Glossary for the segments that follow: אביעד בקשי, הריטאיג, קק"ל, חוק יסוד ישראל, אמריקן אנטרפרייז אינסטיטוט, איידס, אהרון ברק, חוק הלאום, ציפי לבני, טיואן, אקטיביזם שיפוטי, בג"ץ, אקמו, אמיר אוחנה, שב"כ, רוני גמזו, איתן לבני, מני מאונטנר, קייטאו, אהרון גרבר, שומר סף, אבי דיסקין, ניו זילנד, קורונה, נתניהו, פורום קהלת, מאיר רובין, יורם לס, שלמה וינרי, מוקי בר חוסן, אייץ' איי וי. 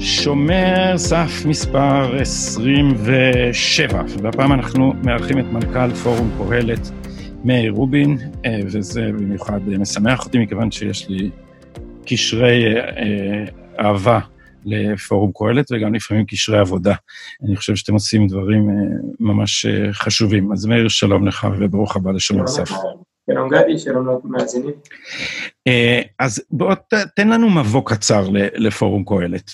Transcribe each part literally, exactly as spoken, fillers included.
שומר סף מספר עשרים ושבע, והפעם אנחנו מארחים את מנכ"ל פורום קהלת מאיר רובין, וזה במיוחד משמח אותי מכיוון שיש לי קשרי אהבה לפורום קהלת וגם לפעמים קשרי עבודה. אני חושב שאתם עושים דברים ממש חשובים. אז מאיר, שלום לך וברוך הבא לשומר סף. שלום גדי, שלום למאזינים. אז בוא תן לנו מבוא קצר לפורום קהלת.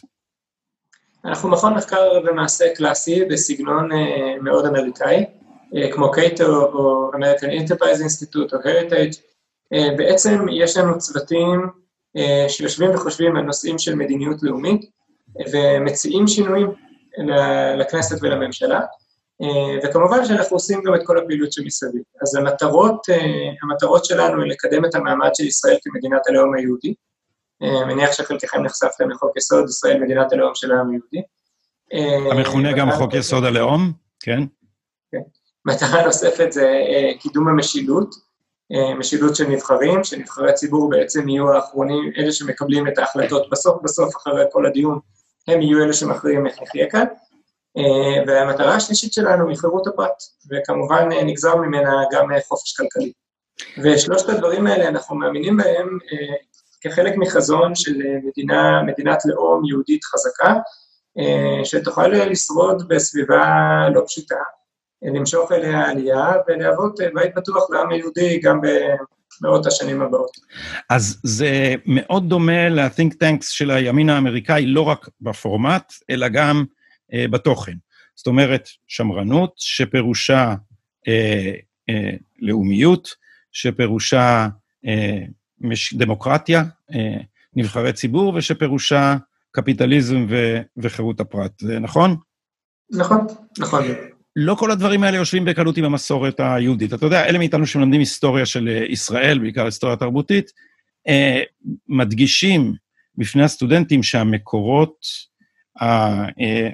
אנחנו מכון מחקר במעשה קלאסי בסגנון מאוד אמריקאי, כמו קייטאו או אמריקן אנטרפרייז אינסטיטוט או הריטאיג. בעצם יש לנו צוותים שיושבים וחושבים על נושאים של מדיניות לאומית, ומציעים שינויים לכנסת ולממשלה, וכמובן שאנחנו עושים גם את כל הפעילות שמסביב. אז המטרות, המטרות שלנו היא לקדם את המעמד של ישראל כמדינת הלאום היהודי, מניח שחלקכם נחשפתם לחוק יסוד ישראל, מדינת הלאום של העם היהודי. המכונה גם חוק יסוד הלאום, כן. מטרה נוספת זה קידום המשילות, משילות של נבחרים, שנבחרי הציבור בעצם יהיו האחרונים, אלה שמקבלים את ההחלטות בסוף, בסוף אחרי כל הדיון, הם יהיו אלה שמכריעים איך נחיה כאן. והמטרה השלישית שלנו היא חירות הפרט, וכמובן נגזר ממנה גם חופש כלכלי. ושלושת הדברים האלה אנחנו מאמינים בהם, כחלק מחזון של מדינה, מדינת לאום יהודית חזקה, שתוכל לשרוד בסביבה לא פשוטה, למשוך אליה עלייה ולהוות בית בטוח לעם היהודי גם במאות השנים הבאות. אז זה מאוד דומה ל-think tanks של הימין האמריקאי, לא רק בפורמט, אלא גם אה, בתוכן. זאת אומרת, שמרנות שפירושה אה, אה, לאומיות, שפירושה אה, דמוקרטיה, נבחרי ציבור, ושפירושה קפיטליזם וחירות הפרט, נכון? נכון, נכון. לא כל הדברים האלה יושבים בקלות עם המסורת היהודית. אתה יודע, אלה מאיתנו שמלמדים היסטוריה של ישראל, בעיקר היסטוריה תרבותית, מדגישים בפני הסטודנטים שהמקורות,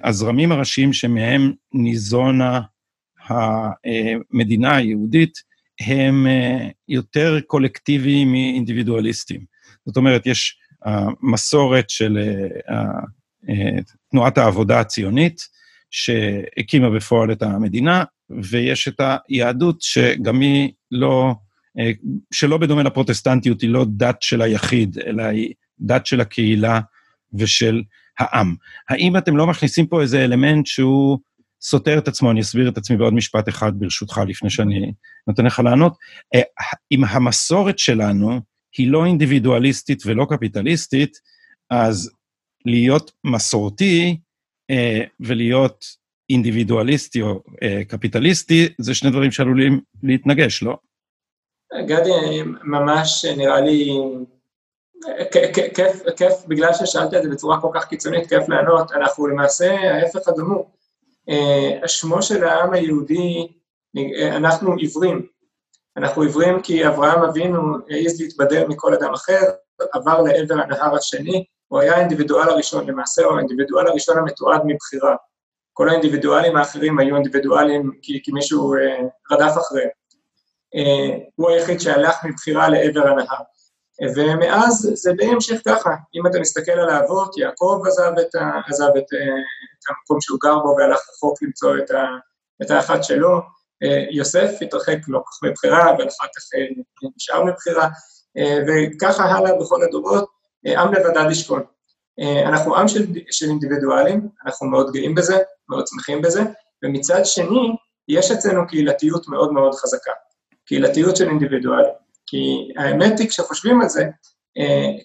הזרמים הראשיים שמהם ניזונה המדינה היהודית, הם יותר קולקטיביים מאינדיבידואליסטים. זאת אומרת, יש מסורת של תנועת העבודה הציונית, שהקימה בפועל את המדינה, ויש את היהדות שגם היא לא, שלא בדומה לפרוטסטנטיות, היא לא דת של היחיד, אלא היא דת של הקהילה ושל העם. האם אתם לא מכניסים פה איזה אלמנט שהוא סותר את עצמו? אני אסביר את עצמי בעוד משפט אחד ברשותך, לפני שאני נותן לך לענות. אם המסורת שלנו היא לא אינדיבידואליסטית ולא קפיטליסטית, אז להיות מסורתי ולהיות אינדיבידואליסטי או קפיטליסטי, זה שני דברים שעלולים להתנגש, לא? גדי, ממש נראה לי כיף, בגלל ששאלת את זה בצורה כל כך קיצונית, כיף לענות. אנחנו למעשה ההפך הגמור. השמו של העם היהודי, אנחנו עברים, אנחנו עברים כי אברהם אבינו העז להתבדל מכל אדם אחר, עבר לעבר הנהר השני, הוא היה האינדיבידואל הראשון, למעשה הוא האינדיבידואל הראשון המתועד מבחירה, כל האינדיבידואלים האחרים היו אינדיבידואלים כי, כי מישהו רדף אחריהם, הוא היחיד שהלך מבחירה לעבר הנהר, ומאז זה די המשך ככה. אם אתה מסתכל על האבות, יעקב עזב את, ה, עזב את, את המקום שהוא גר בו והלך רחוק למצוא את, ה, את האחת שלו, יוסף התרחק לא כך מבחירה, אבל אחר כך נשאר מבחירה, וככה הלאה בכל הדורות, עם לבדד ישכון. אנחנו עם של, של אינדיבידואלים, אנחנו מאוד גאים בזה, מאוד שמחים בזה, ומצד שני, יש אצלנו קהילתיות מאוד מאוד חזקה, קהילתיות של אינדיבידואלים. כי האמת היא, כשחושבים על זה,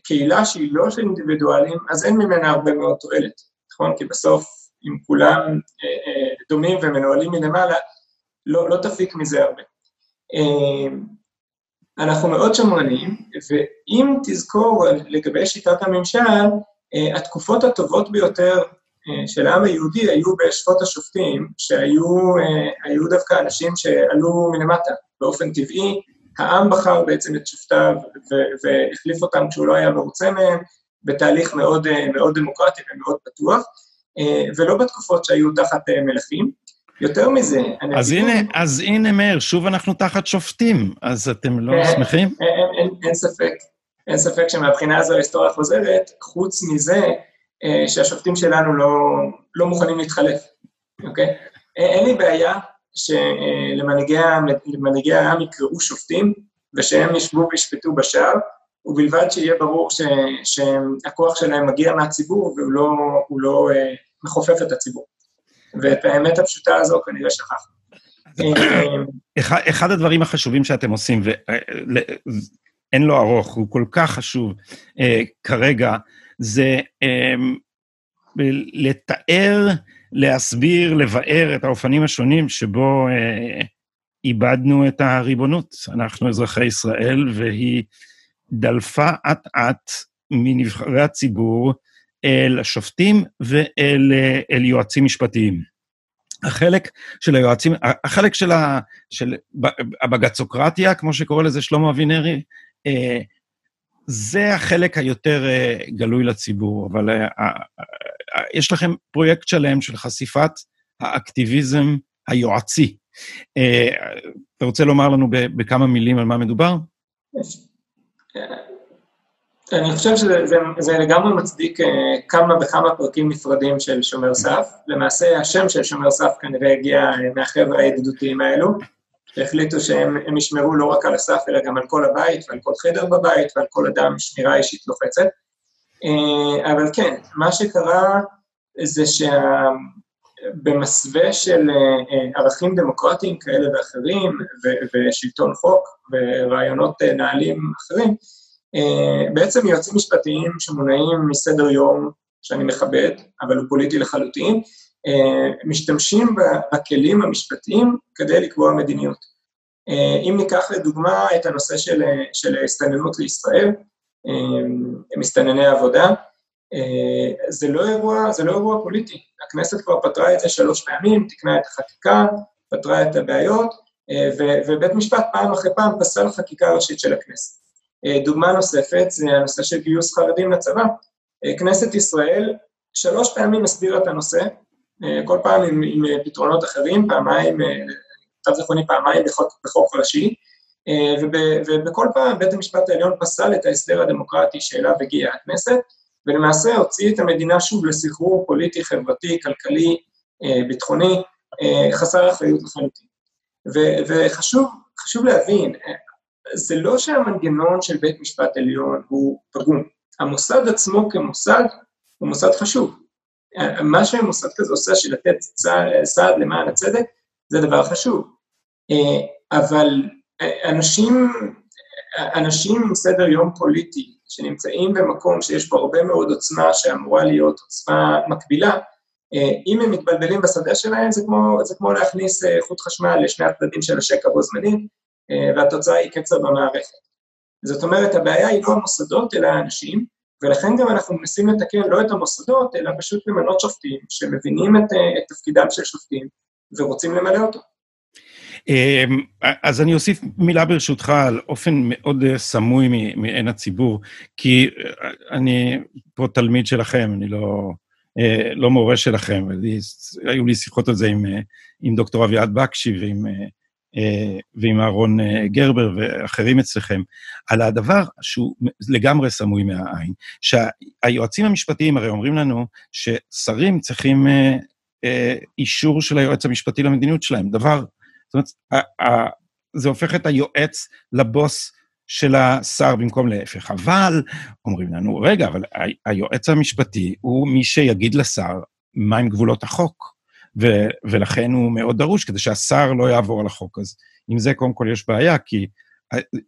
קהילה שהיא לא של אינדיבידואלים, אז אין ממנה הרבה מאוד תועלת, נכון? כי בסוף, אם כולם דומים ומנוהלים מלמעלה, לא, לא תפיק מזה הרבה. אנחנו מאוד שמרנים, ואם תזכור לגבי שיטת הממשל, התקופות הטובות ביותר של העם היהודי היו בשפות השופטים, שהיו דווקא אנשים שעלו מלמטה באופן טבעי, העם בחר בעצם את שופטיו והחליף אותם כשהוא לא היה מרוצה מהם, בתהליך מאוד, מאוד דמוקרטי ומאוד פתוח, ולא בתקופות שהיו תחת מלכים. יותר מזה... אז הנה, אז הנה מאיר, שוב אנחנו תחת שופטים, אז אתם לא שמחים? אין ספק, אין ספק שמבחינה הזו ההיסטוריה חוזרת, חוץ מזה שהשופטים שלנו לא מוכנים להתחלף, אוקיי? אין לי בעיה שלמנהיגי העם יקראו שופטים, ושהם ישבו וישפטו בשער, ובלבד שיהיה ברור שהכוח שלהם מגיע מהציבור, והוא לא מחופף את הציבור. ואת האמת הפשוטה הזו כנראה שכחנו. אחד הדברים החשובים שאתם עושים, ואין לו ארוך, הוא כל כך חשוב כרגע, זה לתאר, להסביר, לבאר את האופנים השונים שבו איבדנו את הריבונות. אנחנו אזרחי ישראל, והיא דלפה עט עט מנבחרי הציבור אל השופטים ואל אל יועצים משפטיים. החלק של היועצים, החלק של, ה, של הבגצוקרטיה, כמו שקורא לזה שלמה וינרי, זה החלק היותר גלוי לציבור, אבל יש לכם פרויקט שלם של חשיפת האקטיביזם היועצי. אתה רוצה לומר לנו בכמה מילים על מה מדובר? אני חושב שזה לגמרי מצדיק כמה וכמה פרקים נפרדים של שומר סף. למעשה השם של שומר סף כנראה הגיע מהחבר'ה הידידותיים האלו, שהחליטו שהם ישמרו לא רק על הסף, אלא גם על כל הבית ועל כל חדר בבית ועל כל אדם שמירה אישית לוחצת. אבל כן, מה שקרה זה שבמסווה של ערכים דמוקרטיים כאלה ואחרים, ושלטון חוק ורעיונות נעלים אחרים, בעצם יועצים משפטיים שמונעים מסדר יום שאני מכבד, אבל הוא פוליטי לחלוטין, משתמשים בכלים המשפטיים כדי לקבוע מדיניות. אם ניקח לדוגמה את הנושא של, של הסתננות לישראל, מסתנני עבודה, זה לא אירוע, זה לא אירוע פוליטי. הכנסת כבר פתרה את זה שלוש פעמים, תקנה את החקיקה, פתרה את הבעיות, ובית משפט פעם אחרי פעם פסל חקיקה ראשית של הכנסת. דוגמה נוספת זה הנושא של גיוס חרדים לצבא. כנסת ישראל שלוש פעמים הסבירה את הנושא, כל פעם עם, עם פתרונות אחרים, פעמיים, כתב זכרוני פעמיים בחוק ראשי, ובכל פעם בית המשפט העליון פסל את ההסדר הדמוקרטי שאליו הגיעה הכנסת, ולמעשה הוציא את המדינה שוב לסחרור פוליטי, חברתי, כלכלי, ביטחוני, חסר אחריות לחלוטין. וחשוב, חשוב להבין, זה לא שהמנגנון של בית משפט עליון הוא פגום. המוסד עצמו כמוסד הוא מוסד חשוב. מה שהמוסד כזה עושה של לתת סעד למען הצדק, זה דבר חשוב. אבל אנשים, אנשים עם סדר יום פוליטי, שנמצאים במקום שיש פה הרבה מאוד עוצמה, שאמורה להיות עוצמה מקבילה, אם הם מתבלבלים בשדה שלהם, זה כמו, זה כמו להכניס חוט חשמל לשני הצדדים של השקע בו זמנים, והתוצאה היא קצר במערכת. זאת אומרת, הבעיה היא לא המוסדות, אלא האנשים, ולכן גם אנחנו מנסים לתקן לא את המוסדות, אלא פשוט למנות שופטים, שמבינים את, את תפקידם של שופטים, ורוצים למלא אותו. אז אני אוסיף מילה ברשותך על אופן מאוד סמוי מעין הציבור, כי אני פה תלמיד שלכם, אני לא, לא מורה שלכם, היו לי שיחות על זה עם, עם דוקטור אביעד בקשי ועם... ועם אהרון גרבר ואחרים אצלכם, על הדבר שהוא לגמרי סמוי מהעין, שהיועצים המשפטיים הרי אומרים לנו ששרים צריכים אישור של היועץ המשפטי למדיניות שלהם, דבר, זאת אומרת, זה הופך את היועץ לבוס של השר במקום להפך, אבל אומרים לנו, רגע, אבל היועץ המשפטי הוא מי שיגיד לשר מהם גבולות החוק, ולכן הוא מאוד דרוש, כדי שהשר לא יעבור על החוק. אז עם זה קודם כל יש בעיה, כי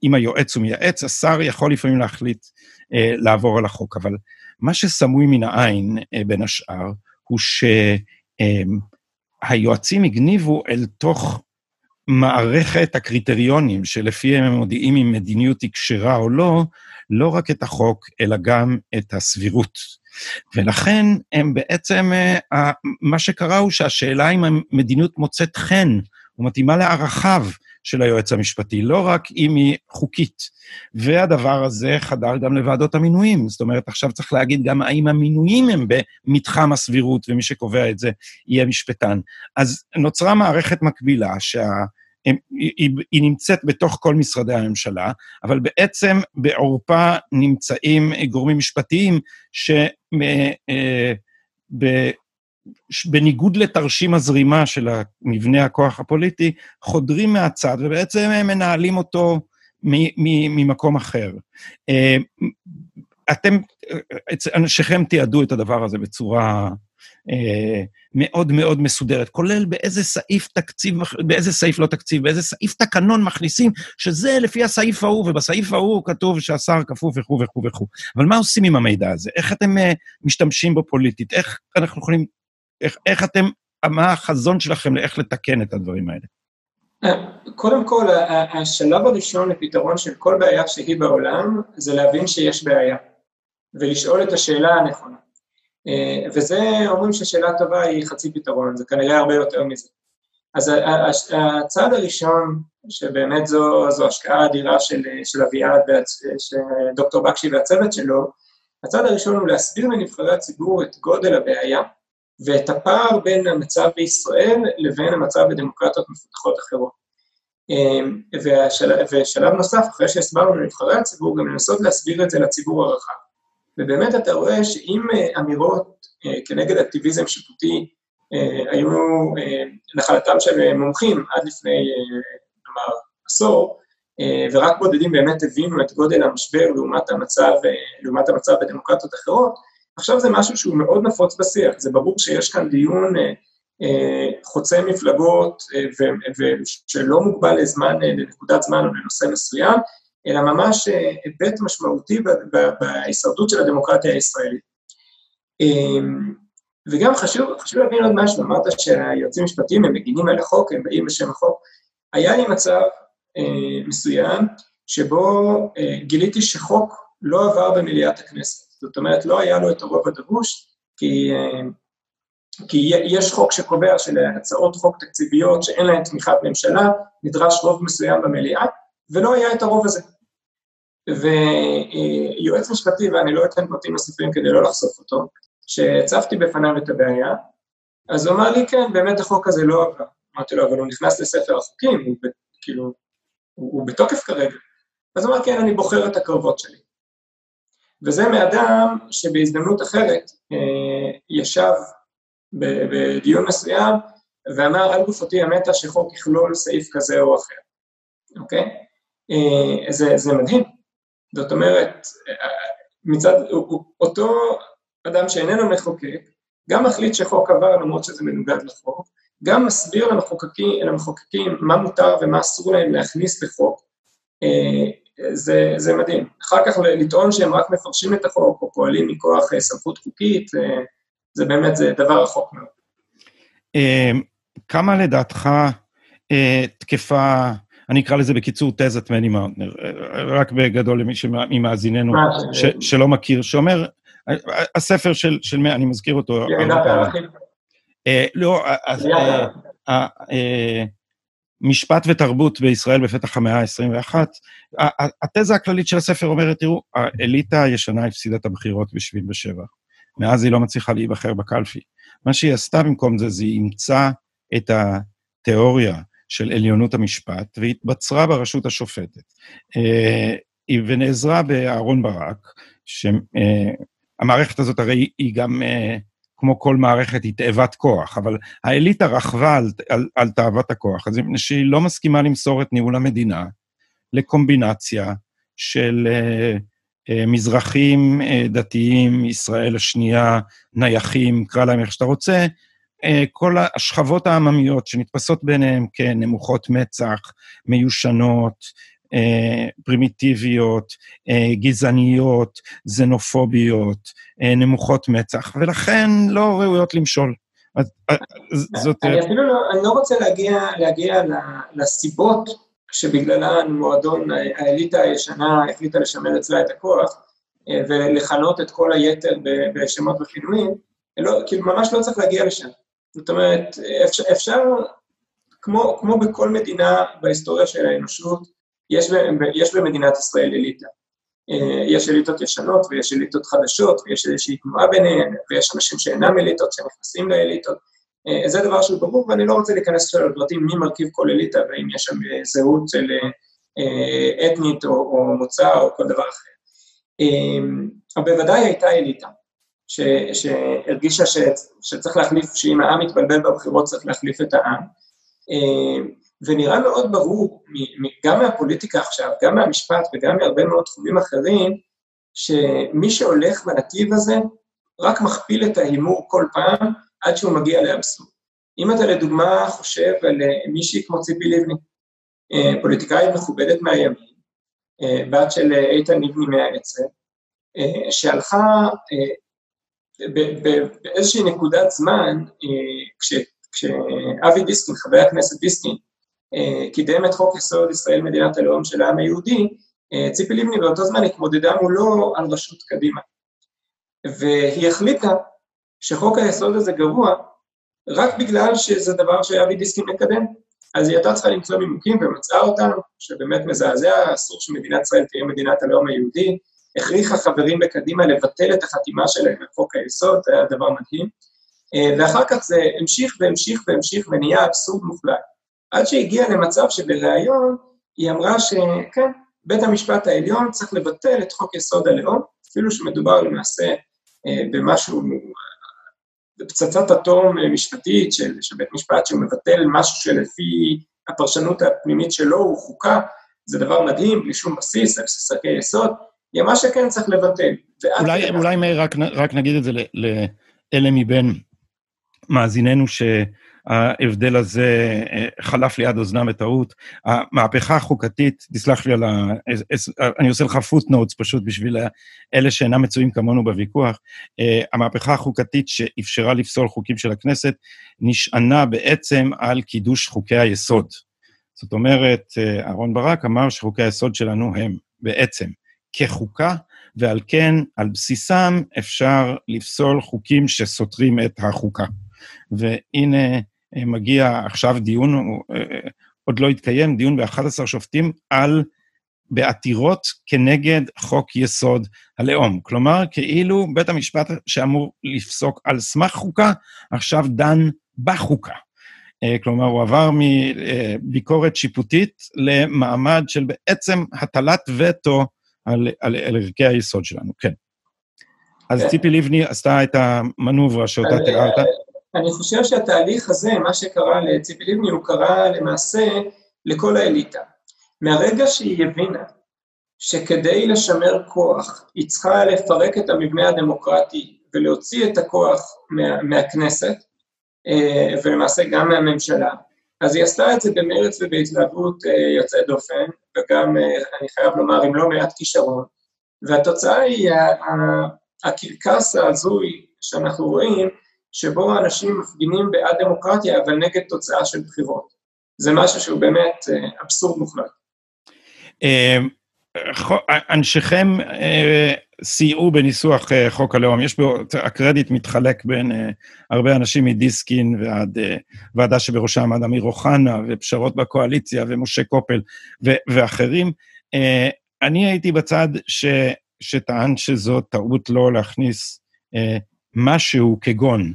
אם היועץ הוא מייעץ, השר יכול לפעמים להחליט אה, לעבור על החוק, אבל מה שסמוי מן העין אה, בין השאר, הוא שהיועצים אה, הגניבו אל תוך מערכת הקריטריונים, שלפיהם הם מודיעים אם מדיניות היא כשרה או לא, לא רק את החוק, אלא גם את הסבירות. ולכן הם בעצם, מה שקרה הוא שהשאלה אם המדיניות מוצאת חן, ומתאימה לערכיו של היועץ המשפטי, לא רק אם היא חוקית. והדבר הזה חדר גם לוועדות המינויים, זאת אומרת, עכשיו צריך להגיד גם האם המינויים הם במתחם הסבירות, ומי שקובע את זה יהיה משפטן. אז נוצרה מערכת מקבילה שה... היא, היא נמצאת בתוך כל משרדי הממשלה, אבל בעצם בעורפה נמצאים גורמים משפטיים שבניגוד לתרשים הזרימה של מבנה הכוח הפוליטי, חודרים מהצד ובעצם הם מנהלים אותו ממקום אחר. אתם, אנשיכם תיעדו את הדבר הזה בצורה... מאוד מאוד מסודרת, כולל באיזה סעיף תקציב, באיזה סעיף לא תקציב, באיזה סעיף תקנון מכניסים, שזה לפי הסעיף ההוא, ובסעיף ההוא כתוב שהשר כפוף וכו' וכו' וכו'. אבל מה עושים עם המידע הזה? איך אתם משתמשים בו פוליטית? איך אנחנו יכולים, איך, איך אתם, מה החזון שלכם לאיך לתקן את הדברים האלה? קודם כל, השלב הראשון לפתרון של כל בעיה שהיא בעולם, זה להבין שיש בעיה, ולשאול את השאלה הנכונה. וזה, אומרים ששאלה טובה היא חצי פתרון, זה כנראה הרבה יותר מזה. אז הצעד הראשון, שבאמת זו, זו השקעה אדירה של, של אביעד, של דוקטור בקשי והצוות שלו, הצעד הראשון הוא להסביר לנבחרי הציבור את גודל הבעיה, ואת הפער בין המצב בישראל לבין המצב בדמוקרטיות מפותחות אחרות. ושל, ושלב נוסף, אחרי שהסברנו לנבחרי הציבור, גם לנסות להסביר את זה לציבור הרחב. ובאמת אתה רואה שאם אמירות כנגד אקטיביזם שיפוטי היו נחלתם של מומחים עד לפני, נאמר, עשור, ורק בודדים באמת הבינו את גודל המשבר לעומת המצב, לעומת המצב בדמוקרטיות אחרות, עכשיו זה משהו שהוא מאוד נפוץ בשיח, זה ברור שיש כאן דיון חוצה מפלגות ושלא מוגבל לזמן, לנקודת זמן או לנושא מסוים, אלא ממש היבט משמעותי בהישרדות של הדמוקרטיה הישראלית. וגם חשוב, חשוב להבין עוד משהו, אמרת שהיועצים המשפטיים הם מגינים על החוק, הם באים בשם החוק. היה לי מצב מסוים שבו גיליתי שחוק לא עבר במליאת הכנסת, זאת אומרת לא היה לו את הרוב הדרוש, כי, כי יש חוק שקובע שלהצעות חוק תקציביות שאין להן תמיכת ממשלה, נדרש רוב מסוים במליאה, ולא היה את הרוב הזה. ויועץ משפטי, ואני לא אתן פרטים נוספים כדי לא לחשוף אותו, שהצפתי בפניו את הבעיה, אז הוא אמר לי, כן, באמת החוק הזה לא עבר. אמרתי לו, אבל הוא נכנס לספר החוקים, הוא, כאילו, הוא בתוקף כרגע. אז הוא אמר, כן, אני בוחר את הקרבות שלי. וזה מאדם שבהזדמנות אחרת, ישב בדיון מסוים, ואמר, על גופתי המתה שחוק יכלול סעיף כזה או אחר. אוקיי? זה, זה מדהים. זאת אומרת, מצד, אותו אדם שאיננו מחוקק, גם מחליט שחוק עבר למרות שזה מנוגד לחוק, גם מסביר למחוקקים, למחוקקים מה מותר ומה אסור להם להכניס לחוק, זה, זה מדהים. אחר כך לטעון שהם רק מפרשים את החוק או פועלים מכוח סמכות חוקית, זה באמת, זה דבר רחוק מאוד. כמה לדעתך תקפה, אני אקרא לזה בקיצור תזת מני מאונטנר, רק בגדול למי שמאזיננו, שלא מכיר, שאומר, הספר של, אני מזכיר אותו. לא, משפט ותרבות בישראל בפתח המאה ה-עשרים ואחת, התזה הכללית של הספר אומרת, תראו, האליטה הישנה הפסידה את הבחירות ב-שבעים ושבע, מאז היא לא מצליחה להיבחר בקלפי. מה שהיא עשתה במקום זה, זה אימצה את התיאוריה, של עליונות המשפט, והתבצרה ברשות השופטת. ונעזרה באהרון ברק, שהמערכת הזאת הרי היא גם, כמו כל מערכת, היא תאבת כוח, אבל האליטה רחבה על, על, על תאבת הכוח, אז שהיא לא מסכימה למסור את ניהול המדינה, לקומבינציה של מזרחים דתיים, ישראל השנייה, נייחים, קרא להם איך שאתה רוצה, כל השכבות העממיות שנתפסות ביניהם כנמוכות מצח, מיושנות, פרימיטיביות, גזעניות, זנופוביות, נמוכות מצח, ולכן לא ראויות למשול. אני אפילו לא רוצה להגיע לסיבות שבגללן מועדון האליטה הישנה החליטה לשמר אצלה את הכוח, ולכנות את כל היתר בשמות וכינויים, כאילו ממש לא צריך להגיע לשם. זאת אומרת, אפשר, כמו, כמו בכל מדינה בהיסטוריה של האנושות, יש, יש במדינת ישראל אליטה. יש אליטות ישנות ויש אליטות חדשות, ויש איזושהי תנועה ביניהן, ויש אנשים שאינם אליטות, שמכנסים לאליטות. זה דבר שהוא ברור, ואני לא רוצה להיכנס של הפרטים מי מרכיב כל אליטה, ואם יש שם זהות של אתנית או, או מוצא או כל דבר אחר. אבל בוודאי הייתה אליטה, ש, שהרגישה ש, שצריך להחליף, שאם העם מתבלבל בבחירות צריך להחליף את העם, ונראה מאוד ברור, גם מהפוליטיקה עכשיו, גם מהמשפט וגם מהרבה מאוד תחומים אחרים, שמי שהולך בנתיב הזה, רק מכפיל את ההימור כל פעם, עד שהוא מגיע לאבסורד. אם אתה לדוגמה חושב על מישהי כמו ציפי לבני, פוליטיקאית מכובדת מהימין, בת של איתן לבני מהעצר, שהלכה באיזושהי נקודת זמן, כשתקשת, כשאבי דיסקין, חבר הכנסת דיסקין, קידם את חוק יסוד ישראל מדינת הלאום של העם היהודי, ציפי לבני באותו זמן התמודדה מולו על רשות קדימה. והיא החליטה שחוק היסוד הזה גרוע, רק בגלל שזה דבר שאבי דיסקין מקדם. אז היא הייתה צריכה למצוא נימוקים ומצאה אותנו, שבאמת מזעזע, אסור שמדינת ישראל תהיה מדינת הלאום היהודי, הכריחה חברים בקדימה לבטל את החתימה שלהם על חוק היסוד, זה היה דבר מדהים. ואחר כך זה המשיך והמשיך והמשיך ונהיה אבסורד מוחלט. עד שהגיע למצב שבראיון היא אמרה שכן, בית המשפט העליון צריך לבטל את חוק יסוד הלאום, אפילו שמדובר למעשה במשהו, בפצצת אטום משפטית של, של בית משפט שהוא מבטל משהו שלפי הפרשנות הפנימית שלו הוא חוקה, זה דבר מדהים, בלי שום בסיס, על בסיס חוקי יסוד, היא אמרה שכן צריך לבטל. אולי, אולי מאיר, רק, רק נגיד את זה לאלה מבין מאזיננו שההבדל הזה חלף ליד אוזנם בטעות, המהפכה החוקתית, תסלח לי על ה... אני עושה לך פוטנוטס פשוט בשביל אלה שאינם מצויים כמונו בוויכוח, המהפכה החוקתית שאפשרה לפסול חוקים של הכנסת, נשענה בעצם על קידוש חוקי היסוד. זאת אומרת, אהרון ברק אמר שחוקי היסוד שלנו הם בעצם כחוקה, ועל כן, על בסיסם אפשר לפסול חוקים שסותרים את החוקה. והנה מגיע עכשיו דיון, עוד לא התקיים, דיון ב-אחד עשר שופטים על בעתירות כנגד חוק יסוד הלאום. כלומר, כאילו בית המשפט שאמור לפסוק על סמך חוקה, עכשיו דן בחוקה. כלומר, הוא עבר מביקורת שיפוטית למעמד של בעצם הטלת וטו על, על, על ערכי היסוד שלנו, כן. אז ציפי לבני עשתה את המנוברה שאותה תיארת. אני חושב שהתהליך הזה, מה שקרה לציפי לבני, הוא קרה למעשה לכל האליטה. מהרגע שהיא הבינה שכדי לשמר כוח, היא צריכה לפרק את המבנה הדמוקרטי ולהוציא את הכוח מה, מהכנסת, ולמעשה גם מהממשלה, אז היא עשתה את זה במרץ ובהתלהבות יוצאת דופן, וגם אני חייב לומר עם לא מעט כישרון, והתוצאה היא הקרקס ההזוי שאנחנו רואים, שבו האנשים מפגינים בעד דמוקרטיה, אבל נגד תוצאה של בחירות. זה משהו שהוא באמת אבסורד מוחלט. אנשיכם סייעו בניסוח חוק הלאום, יש בו, הקרדיט מתחלק בין הרבה אנשים מדיסקין ועד ועדה שבראשה עמד אמיר אוחנה, ופשרות בקואליציה, ומשה קופל, ואחרים. אני הייתי בצד שטען שזאת טעות לא להכניס משהו כגון,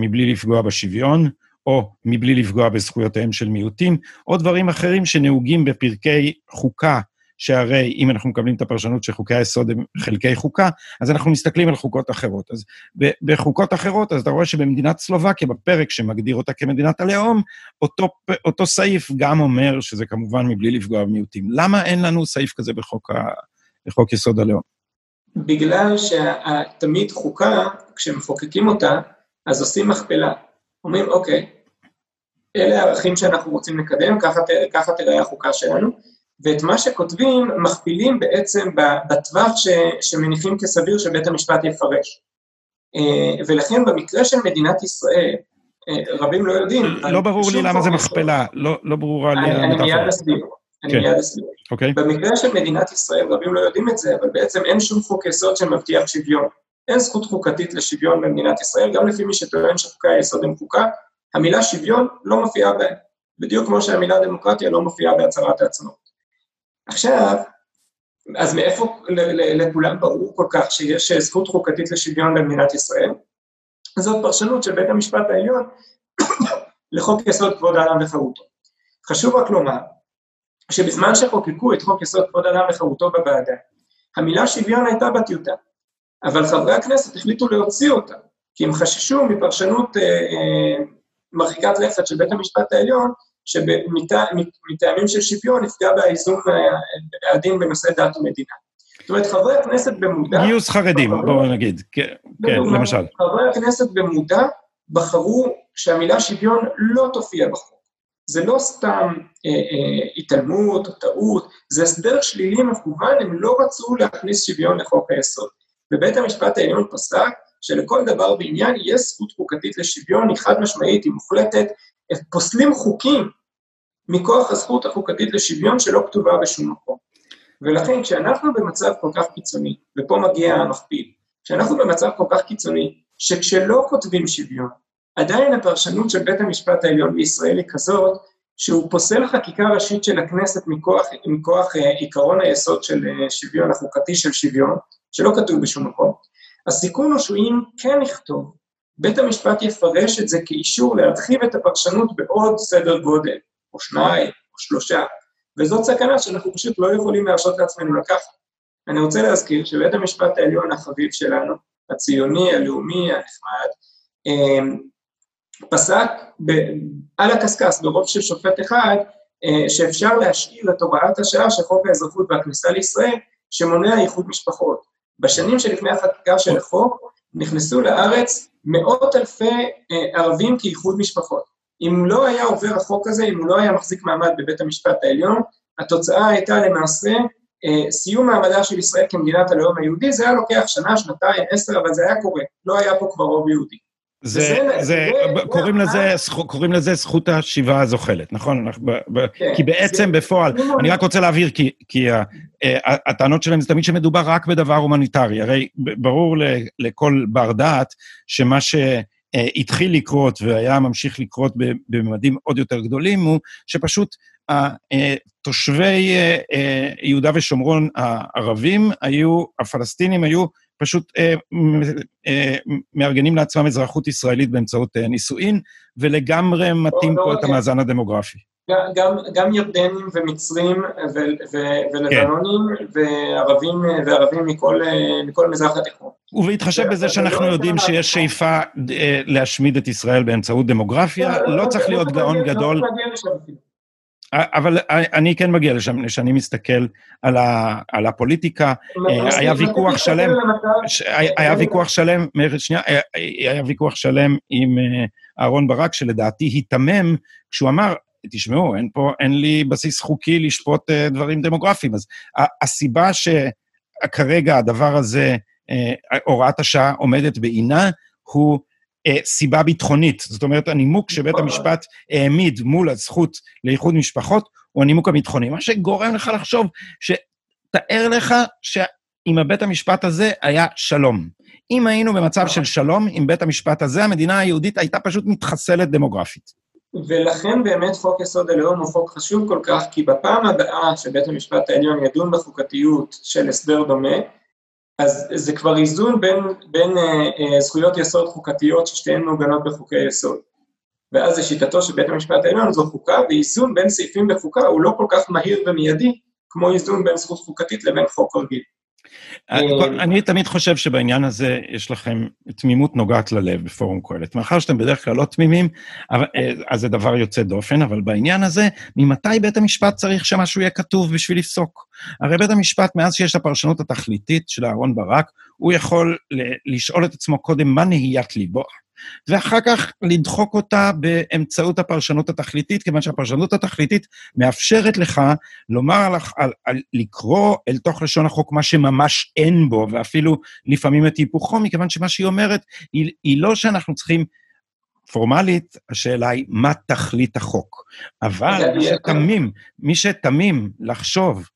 מבלי לפגוע בשוויון, או מבלי לפגוע בזכויותיהם של מיעוטים, או דברים אחרים שנהוגים בפרקי חוקה, שהרי אם אנחנו מקבלים את הפרשנות שחוקי היסוד הם חלקי חוקה, אז אנחנו מסתכלים על חוקות אחרות. אז בחוקות אחרות, אז אתה רואה שבמדינת סלובקיה, בפרק שמגדיר אותה כמדינת הלאום, אותו, אותו סעיף גם אומר שזה כמובן מבלי לפגוע במיעוטים. למה אין לנו סעיף כזה בחוק, בחוק יסוד הלאום? בגלל שתמיד חוקה, כשמחוקקים אותה, אז עושים מכפלה. אומרים, אוקיי, אלה הערכים שאנחנו רוצים לקדם, ככה, ככה תראה החוקה שלנו, ואת מה שכותבים מכפילים בעצם בטווח ש, שמניחים כסביר שבית המשפט יפרש. ולכן במקרה של מדינת ישראל, רבים לא יודעים... לא ברור לי למה זה מכפלה, לא, לא ברורה לי... אני, אני מיד אסביר, אני מיד אסביר. Okay. במקרה של מדינת ישראל רבים לא יודעים את זה, אבל בעצם אין שום חוק יסוד שמבטיח שוויון. אין זכות חוקתית לשוויון במדינת ישראל, גם לפי מי שטוען שחוקי היסוד הם חוקה, המילה שוויון לא מופיעה בהם. בדיוק כמו שהמילה דמוקרטיה לא מופיעה בהצהרת העצמאות. עכשיו, אז מאיפה לכולם ברור כל כך שיש זכות חוקתית לשוויון במדינת ישראל? זאת פרשנות של בית המשפט העליון לחוק יסוד כבוד האדם וחירותו. חשוב רק לומר, שבזמן שחוקקו את חוק יסוד כבוד האדם וחירותו בוועדה, המילה שוויון הייתה בטיוטה, אבל חברי הכנסת החליטו להוציא אותה, כי הם חששו מפרשנות אה, אה, מרחיקת לכת של בית המשפט העליון, שמטעמים של שוויון נפגע באיזון העדין בנושא דת ומדינה. זאת אומרת, חברי הכנסת במודע... גיוס חרדים, בואו נגיד, כן, למשל. חברי הכנסת במודע בחרו שהמילה שוויון לא תופיע בחוק. זה לא סתם אה, אה, התעלמות או טעות, זה הסדר שלילי מכוון, הם לא רצו להכניס שוויון לחוק היסוד. בבית המשפט העליון פסק שלכל דבר בעניין יש זכות חוקתית לשוויון, היא חד משמעית, היא מוחלטת, פוסלים חוקים מכוח הזכות החוקתית לשוויון שלא כתובה בשום מקום. ולכן כשאנחנו במצב כל כך קיצוני, ופה מגיע המכפיל, כשאנחנו במצב כל כך קיצוני, שכשלא כותבים שוויון, עדיין הפרשנות של בית המשפט העליון בישראל היא כזאת, שהוא פוסל חקיקה ראשית של הכנסת מכוח, מכוח עיקרון היסוד של שוויון, החוקתי של שוויון, שלא כתוב בשום מקום. הסיכון הוא שאם כן נכתוב, בית המשפט יפרש את זה כאישור להרחיב את הפרשנות בעוד סדר גודל, או שניים, או שלושה, וזאת סכנה שאנחנו פשוט לא יכולים להרשות לעצמנו לקחת. אני רוצה להזכיר שבית המשפט העליון החביב שלנו, הציוני, הלאומי, הנחמד, פסק ב- על הקסקס ברוב של שופט אחד, שאפשר להשאיר את הוראת השעה של חוק האזרחות והכניסה לישראל, שמונע איחוד משפחות. בשנים שלפני החקיקה של החוק, נכנסו לארץ מאות אלפי ערבים כאיחוד משפחות. אם לא היה עובר החוק הזה, אם הוא לא היה מחזיק מעמד בבית המשפט העליון, התוצאה הייתה למעשה סיום מעמדה של ישראל כמדינת הלאום היהודי, זה היה לוקח שנה, שנתיים, עשר, אבל זה היה קורה, לא היה פה כבר רוב יהודי. קוראים לזה זכות השיבה הזוחלת, נכון? כי בעצם בפועל, אני רק רוצה להבהיר, כי הטענות שלהם זה תמיד שמדובר רק בדבר הומניטרי, הרי ברור לכל בר דעת שמה שהתחיל לקרות והיה ממשיך לקרות בממדים עוד יותר גדולים הוא שפשוט תושבי יהודה ושומרון הערבים היו, הפלסטינים היו פשוט אה, אה, מארגנים לעצמם אזרחות ישראלית באמצעות אה, נישואין, ולגמרי מתאים לא פה לא את המאזן הדמוגרפי. גם, גם ירדנים ומצרים ו, ו, ולבנונים כן. וערבים, וערבים מכל, מכל מזרח התיכון. ובהתחשב ו- בזה שאנחנו לא יודעים שיש שאיפה אה, להשמיד את ישראל באמצעות דמוגרפיה, לא, לא, לא צריך לא להיות גאון גדול. אבל אני כן מגיע לשם, שאני מסתכל על ה, על הפוליטיקה, היה ויכוח שלם, היה ויכוח שלם, שנייה, היה ויכוח שלם עם אהרון ברק, שלדעתי התמם, כשהוא אמר, תשמעו, אין פה, אין לי בסיס חוקי לשפוט דברים דמוגרפיים, אז הסיבה שכרגע הדבר הזה, הוראת השעה עומדת בעינה, הוא סיבה ביטחונית, זאת אומרת, הנימוק שבית המשפט העמיד מול הזכות לאיחוד משפחות, הוא הנימוק הביטחוני, מה שגורם לך לחשוב, שתאר לך שעם הבית המשפט הזה היה שלום. אם היינו במצב של שלום עם בית המשפט הזה, המדינה היהודית הייתה פשוט מתחסלת דמוגרפית. ולכן באמת חוק יסוד הלאום הוא חוק חשוב כל כך, כי בפעם הבאה שבית המשפט העליון ידון בחוקתיות של הסדר דומה, אז זה כבר איזון בין, בין אה, אה, זכויות יסוד חוקתיות ששתיהן מעוגנות בחוקי יסוד. ואז זה שיטתו של בית המשפט העליון זו חוקה, ואיזון בין סעיפים בחוקה הוא לא כל כך מהיר ומיידי, כמו איזון בין זכות חוקתית לבין חוק רגיל. אני תמיד חושב שבעניין הזה יש לכם תמימות נוגעת ללב בפורום קהלת. מאחר שאתם בדרך כלל לא תמימים, אז זה דבר יוצא דופן, אבל בעניין הזה, ממתי בית המשפט צריך שמשהו יהיה כתוב בשביל לפסוק? הרי בית המשפט, מאז שיש הפרשנות התכליתית של אהרון ברק, הוא יכול לשאול את עצמו קודם מה נהיית ליבו, ואחר כך לדחוק אותה באמצעות הפרשנות התכליתית, כיוון שהפרשנות התכליתית מאפשרת לך לומר לך, על, על, לקרוא אל תוך לשון החוק מה שממש אין בו, ואפילו לפעמים את היפוכו, מכיוון שמה שהיא אומרת, היא, היא לא שאנחנו צריכים, פורמלית, השאלה היא מה תכלית החוק, אבל מי שתמים, מי שתמים לחשוב,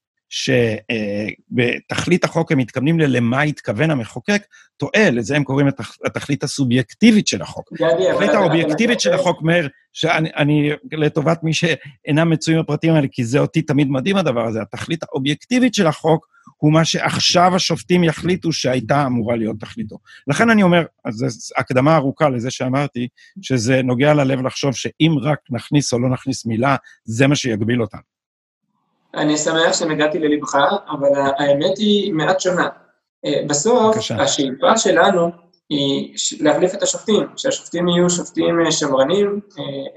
שבתכלית החוק הם מתכוונים ללמה התכוון המחוקק, תועה, לזה הם קוראים התכלית הסובייקטיבית של החוק. התכלית האובייקטיבית של החוק, מאיר, שאני, לטובת מי שאינם מצויים בפרטים האלה, כי זה אותי תמיד מדהים הדבר הזה, התכלית האובייקטיבית של החוק, הוא מה שעכשיו השופטים יחליטו שהייתה אמורה להיות תכליתו. לכן אני אומר, אז זו הקדמה ארוכה לזה שאמרתי, שזה נוגע ללב לחשוב שאם רק נכניס או לא נכניס מילה, זה מה שיגביל אותנו. אני שמח שנגעתי ללבך, אבל האמת היא מעט שונה. בסוף, השאיפה שלנו היא להחליף את השופטים, שהשופטים יהיו שופטים שמרנים,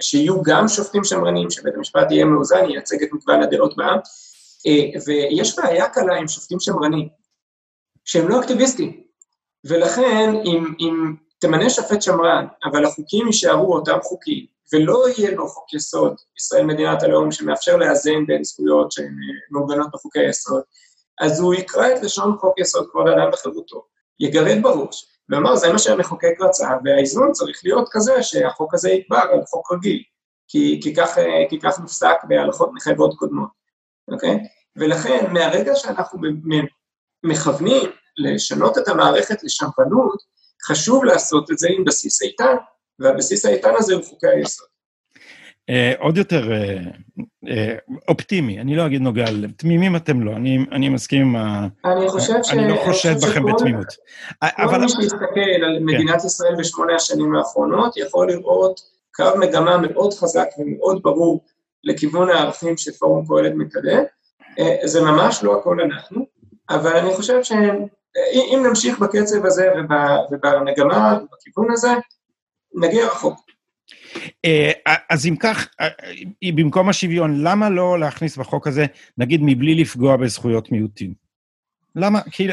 שיהיו גם שופטים שמרנים, שבית המשפט יהיה מאוזן, ייצג את מגוון הדעות בעם, ויש בעיה קלה עם שופטים שמרנים, שהם לא אקטיביסטים, ולכן אם, אם תמנה שופט שמרן, אבל החוקים יישארו אותם חוקים, ולא יהיה לו חוק יסוד, ישראל מדינת הלאום שמאפשר לאזן בין זכויות שהן מעוגנות בחוקי יסוד, אז הוא יקרא את לשון חוק יסוד כבוד האדם וחירותו, יגרד בראש, ואמר זה מה שהמחוקק רצה, והאיזון צריך להיות כזה שהחוק הזה יגבר על חוק רגיל, כי, כי, כך, כי כך נפסק בהלכות מחייבות קודמות. אוקיי? ולכן, מהרגע שאנחנו מכוונים לשנות את המערכת לשמפנות, חשוב לעשות את זה עם בסיס איתן, והבסיס האיתן הזה הוא חוקי היסוד. עוד יותר אופטימי, אני לא אגיד נוגע, תמימים אתם לא, אני מסכים, אני לא חושד בכם בתמימות. כל מי שיסתכל על מדינת ישראל בשמונה השנים האחרונות, יכול לראות קו מגמה מאוד חזק ומאוד ברור, לכיוון הערכים שפורום קהלת מקדם, זה ממש לא הכל אנחנו, אבל אני חושב שאם נמשיך בקצב הזה ובמגמה ובכיוון הזה, נגיע רחוק. אז אם כך, במקום השוויון, למה לא להכניס בחוק הזה, נגיד מבלי לפגוע בזכויות מיעוטים? למה? כי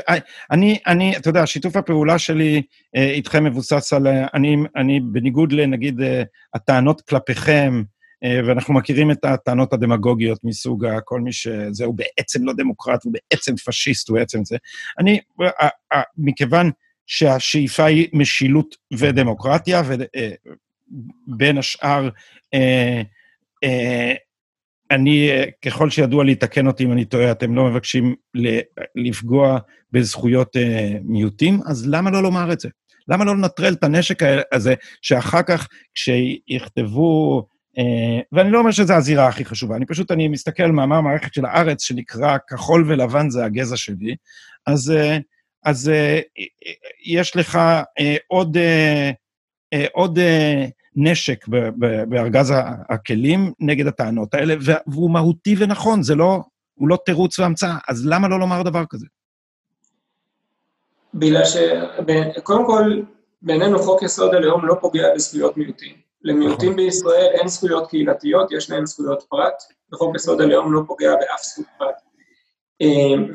אני, אני, אתה יודע, שיתוף הפעולה שלי איתכם מבוסס על, אני, אני בניגוד לנגיד הטענות כלפיכם, ואנחנו מכירים את הטענות הדמגוגיות מסוג, כל מי שזה, הוא בעצם לא דמוקרט, הוא בעצם פשיסט, הוא בעצם זה. אני, מכיוון שהשאיפה היא משילות ודמוקרטיה, ובין השאר, אני, ככל שידוע לי, תקן אותי אם אני טועה, אתם לא מבקשים לפגוע בזכויות מיעוטים, אז למה לא לומר את זה? למה לא לנטרל את הנשק הזה, שאחר כך, כשיכתבו... ואני לא אומר שזו הזירה הכי חשובה, אני פשוט, אני מסתכל מאמר מערכת של הארץ, שנקרא כחול ולבן, זה הגזע שלי, אז, אז יש לך עוד, עוד נשק בארגז הכלים, נגד הטענות האלה, והוא מהותי ונכון, זה לא, הוא לא תירוץ והמצאה, אז למה לא לומר דבר כזה? בגלל ש... קודם כל, בינינו חוק יסוד הלאום לא פוגע בזכויות מיעוטים. למיעוטים בישראל אין זכויות קהילתיות, יש להם זכויות פרט, וחוק יסוד הלאום לא פוגע באף זכות פרט.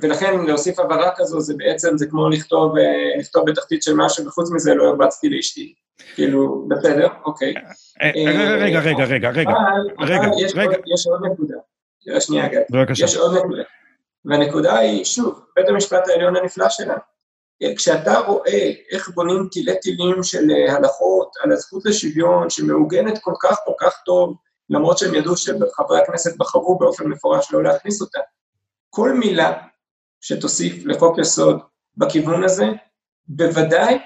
ולכן להוסיף הבהרה כזו, זה בעצם, זה כמו לכתוב, לכתוב בתחתית של משהו, וחוץ מזה לא הרבצתי לאשתי. כאילו, בסדר, אוקיי. רגע, רגע, רגע, רגע. אבל יש עוד נקודה. שנייה, גד. יש עוד נקודה. והנקודה היא, שוב, בית המשפט העליון הנפלא שלנו. כשאתה רואה איך בונים טילי טילים של הלכות על הזכות לשוויון, שמעוגנת כל כך כל כך טוב, למרות שהם ידעו שחברי הכנסת בחרו באופן מפורש לא להכניס אותה, כל מילה שתוסיף לחוק יסוד בכיוון הזה, בוודאי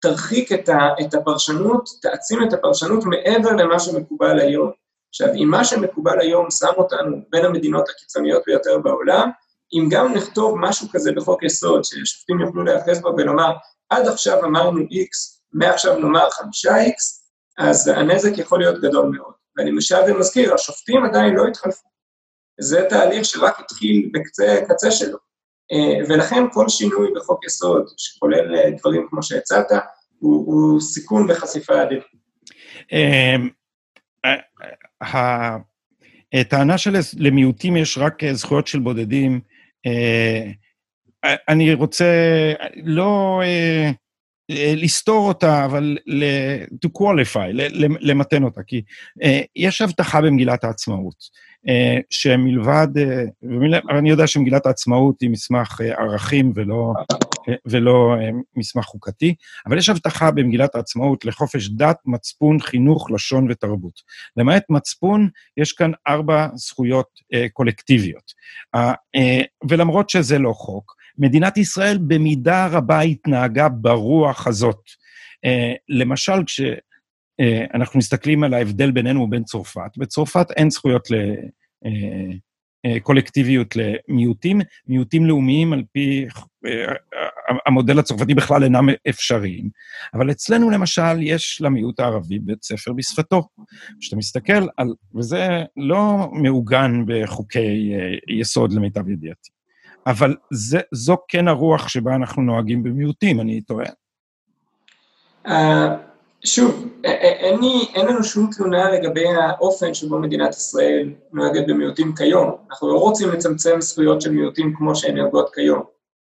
תרחיק את הפרשנות, תעצים את הפרשנות מעבר למה שמקובל היום. עכשיו, אם מה שמקובל היום שם אותנו בין המדינות הקיצוניות ביותר בעולם, אם גם נכתוב משהו כזה בחוק יסוד, ששופטים יוכלו להיאחז בו ולומר, עד עכשיו אמרנו X, מעכשיו נאמר חמישה איקס, אז הנזק יכול להיות גדול מאוד. ואני משב ומזכיר, השופטים עדיין לא התחלפו. זה תהליך שרק התחיל בקצה הקצה שלו. ולכן כל שינוי בחוק יסוד, שכולל דברים כמו שהצעת, הוא, הוא סיכון וחשיפה אדירה. טענה של למיעוטים יש רק זכויות של בודדים, אני רוצה, לא, לסתור אותה, אבל to qualify, למתן אותה, כי יש הבטחה במגילת העצמאות, שמלבד, אני יודע שמגילת העצמאות היא מסמך ערכים ולא, ולא מסמך חוקתי, אבל יש הבטחה במגילת העצמאות לחופש דת, מצפון, חינוך, לשון ותרבות. למעט מצפון, יש כאן ארבע זכויות קולקטיביות. ולמרות שזה לא חוק, מדינת ישראל במידה רבה התנהגה ברוח הזאת. למשל, כש... אנחנו מסתכלים על ההבדל בינינו ובין צרפת, בצרפת אין זכויות לקולקטיביות למיעוטים, מיעוטים לאומיים על פי המודל הצרפתי בכלל אינם אפשריים, אבל אצלנו למשל יש למיעוט הערבי בית ספר בשפתו, כשאתה מסתכל על, וזה לא מעוגן בחוקי יסוד למיטב ידיעתי, אבל זה, זו כן הרוח שבה אנחנו נוהגים במיעוטים, אני טוען. אה... שוב, אין לנו שום תלונה לגבי האופן שבו מדינת ישראל נוהגת במיעוטים כיום. אנחנו לא רוצים לצמצם זכויות של מיעוטים כמו שהן נוהגות כיום.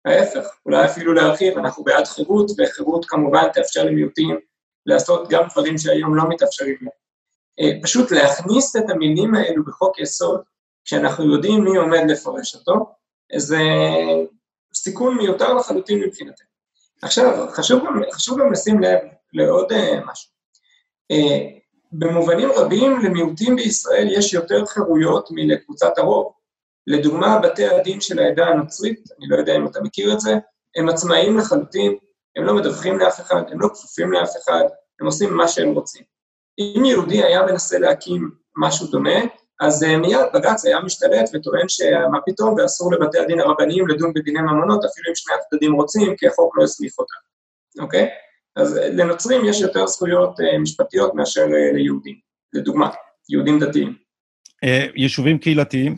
ההפך, אולי אפילו להרחיב, אנחנו בעד חירות, וחירות כמובן תאפשר למיעוטים לעשות גם דברים שהיום לא מתאפשרים להם. פשוט להכניס את המילים האלו בחוק יסוד, כשאנחנו יודעים מי עומד לפרש אותו, זה סיכון מיותר לחלוטין מבחינתם. עכשיו, חשוב גם, חשוב גם לשים לב, לעוד משהו. במובנים רבים, למיעוטים בישראל יש יותר חירויות מלקבוצת הרוב. לדוגמה, בתי הדין של העדה הנוצרית, אני לא יודע אם אתה מכיר את זה, הם עצמאים לחלוטין, הם לא מדווחים לאף אחד, הם לא כפופים לאף אחד, הם עושים מה שהם רוצים. אם יהודי היה מנסה להקים משהו דומה, אז מיד בג"ץ היה משתלט וטוען שמה פתאום, ואסור לבתי הדין הרבניים לדון בדיני ממונות, אפילו אם שני הצדדים רוצים, כי החוק לא הסמיך אותם. אוקיי? אז לנוצרים יש יותר זכויות משפטיות מאשר ליהודים, לדוגמה, יהודים דתיים. יישובים קהילתיים?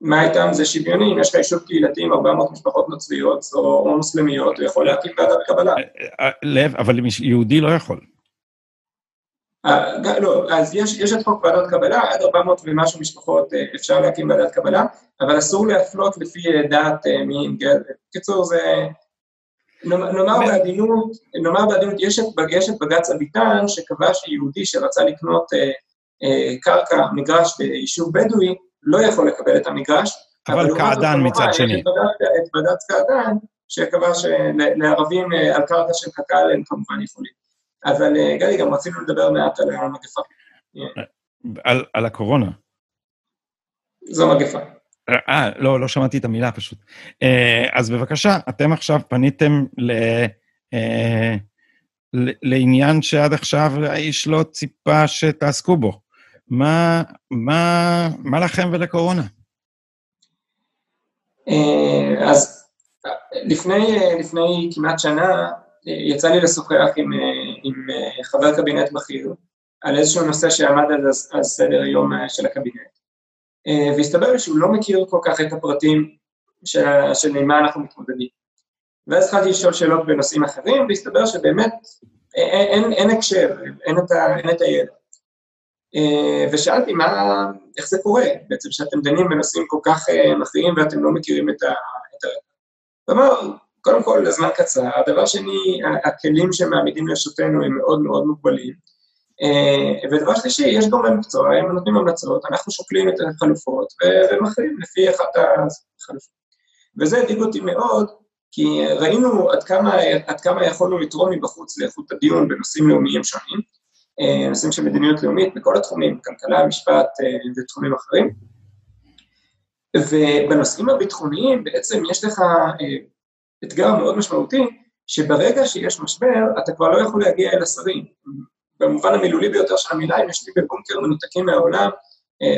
מה איתם? זה שוויוני, אם יש לך יישוב קהילתיים, ארבע מאות משפחות נוצריות או מוסלמיות, הוא יכול להקים ועדת קבלה. לב, אבל יהודי לא יכול. לא, אז יש את חוק ועדת קבלה, עד ארבע מאות ומשהו משפחות אפשר להקים ועדת קבלה, אבל אסור להפלות לפי דת מין גזע. בקיצור זה... נאמר בעדינות, נאמר בעדינות, יש את בג"ץ אביטן שקבע שיהודי שרצה לקנות קרקע, מגרש ביישוב בדואי, לא יכול לקבל את המגרש. אבל קעדן מצד שני. את בג"ץ קעדן שקבע שלערבים על קרקע של קק"ל הם כמובן יכולים. אבל גלי, גם רצינו לדבר מעט על המגפה. על הקורונה. זו מגפה. אה, לא, לא שמעתי את המילה פשוט. אז בבקשה, אתם עכשיו פניתם לעניין שעד עכשיו האיש לא ציפה שתעסקו בו. מה, מה, מה לכם ולקורונה? אז לפני, לפני כמעט שנה, יצא לי לשוחח עם, עם חבר קבינט בכיר, על איזשהו נושא שעמד על סדר היום של הקבינט. והסתבר שהוא לא מכיר כל כך את הפרטים של מה אנחנו מתמודדים. ואז התחלתי לשאול שאלות בנושאים אחרים, והסתבר שבאמת אין הקשר, אין את הידע. ושאלתי איך זה קורה, בעצם שאתם דנים בנושאים כל כך מכריעים ואתם לא מכירים את הרקע. ואמר, קודם כל, הזמן קצר, הדבר שני, הכלים שמעמידים לרשותנו הם מאוד מאוד מוגבלים, ודבר שלישי, יש גורמי מקצוע, הם נותנים המלצות, אנחנו שוקלים את החלופות ומחרים לפי אחת החלופות. וזה הדאיג אותי מאוד, כי ראינו עד כמה, עד כמה יכולנו לתרום מבחוץ לאיכות הדיון בנושאים לאומיים שונים, נושאים של מדיניות לאומית בכל התחומים, כלכלה, משפט ותחומים אחרים. ובנושאים הביטחוניים בעצם יש לך אתגר מאוד משמעותי, שברגע שיש משבר אתה כבר לא יכול להגיע אל השרים. במובן המילולי ביותר של המילה, אם יש לי בבונקר מנותקים מהעולם,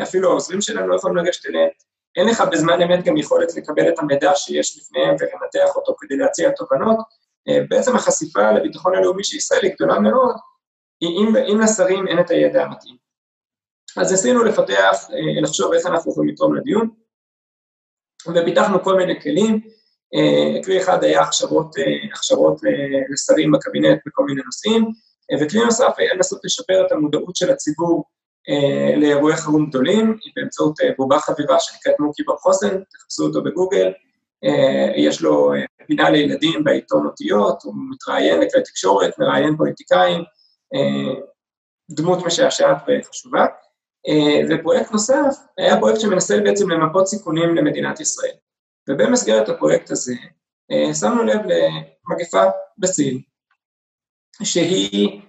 אפילו העוזרים שלנו לא יכולים לגשת אליהם, אין לך בזמן אמת גם יכולת לקבל את המידע שיש לפניהם ולנתח אותו כדי להציע תובנות, בעצם החשיפה לביטחון הלאומי של ישראל היא גדולה מאוד, אם לשרים אין את הידע המתאים. אז ניסינו לפתח, לחשוב איך אנחנו יכולים לתרום לדיון, ופיתחנו כל מיני כלים, כלי אחד היה הכשרות לשרים בקבינט בכל מיני נושאים, וכלי נוסף היה לנסות לשפר את המודעות של הציבור אה, לאירועי חירום גדולים, באמצעות אה, בובה חביבה שנקראת מוקי בר חוסן, תחפשו אותו בגוגל, יש לו פינה לילדים בעיתון אותיות, הוא מתראיין לכלי תקשורת, מראיין פוליטיקאים, דמות משעשעת וחשובה. ופרויקט נוסף היה פרויקט שמנסה בעצם למפות סיכונים למדינת ישראל. ובמסגרת הפרויקט הזה שמנו לב למגפה בסין, שהיא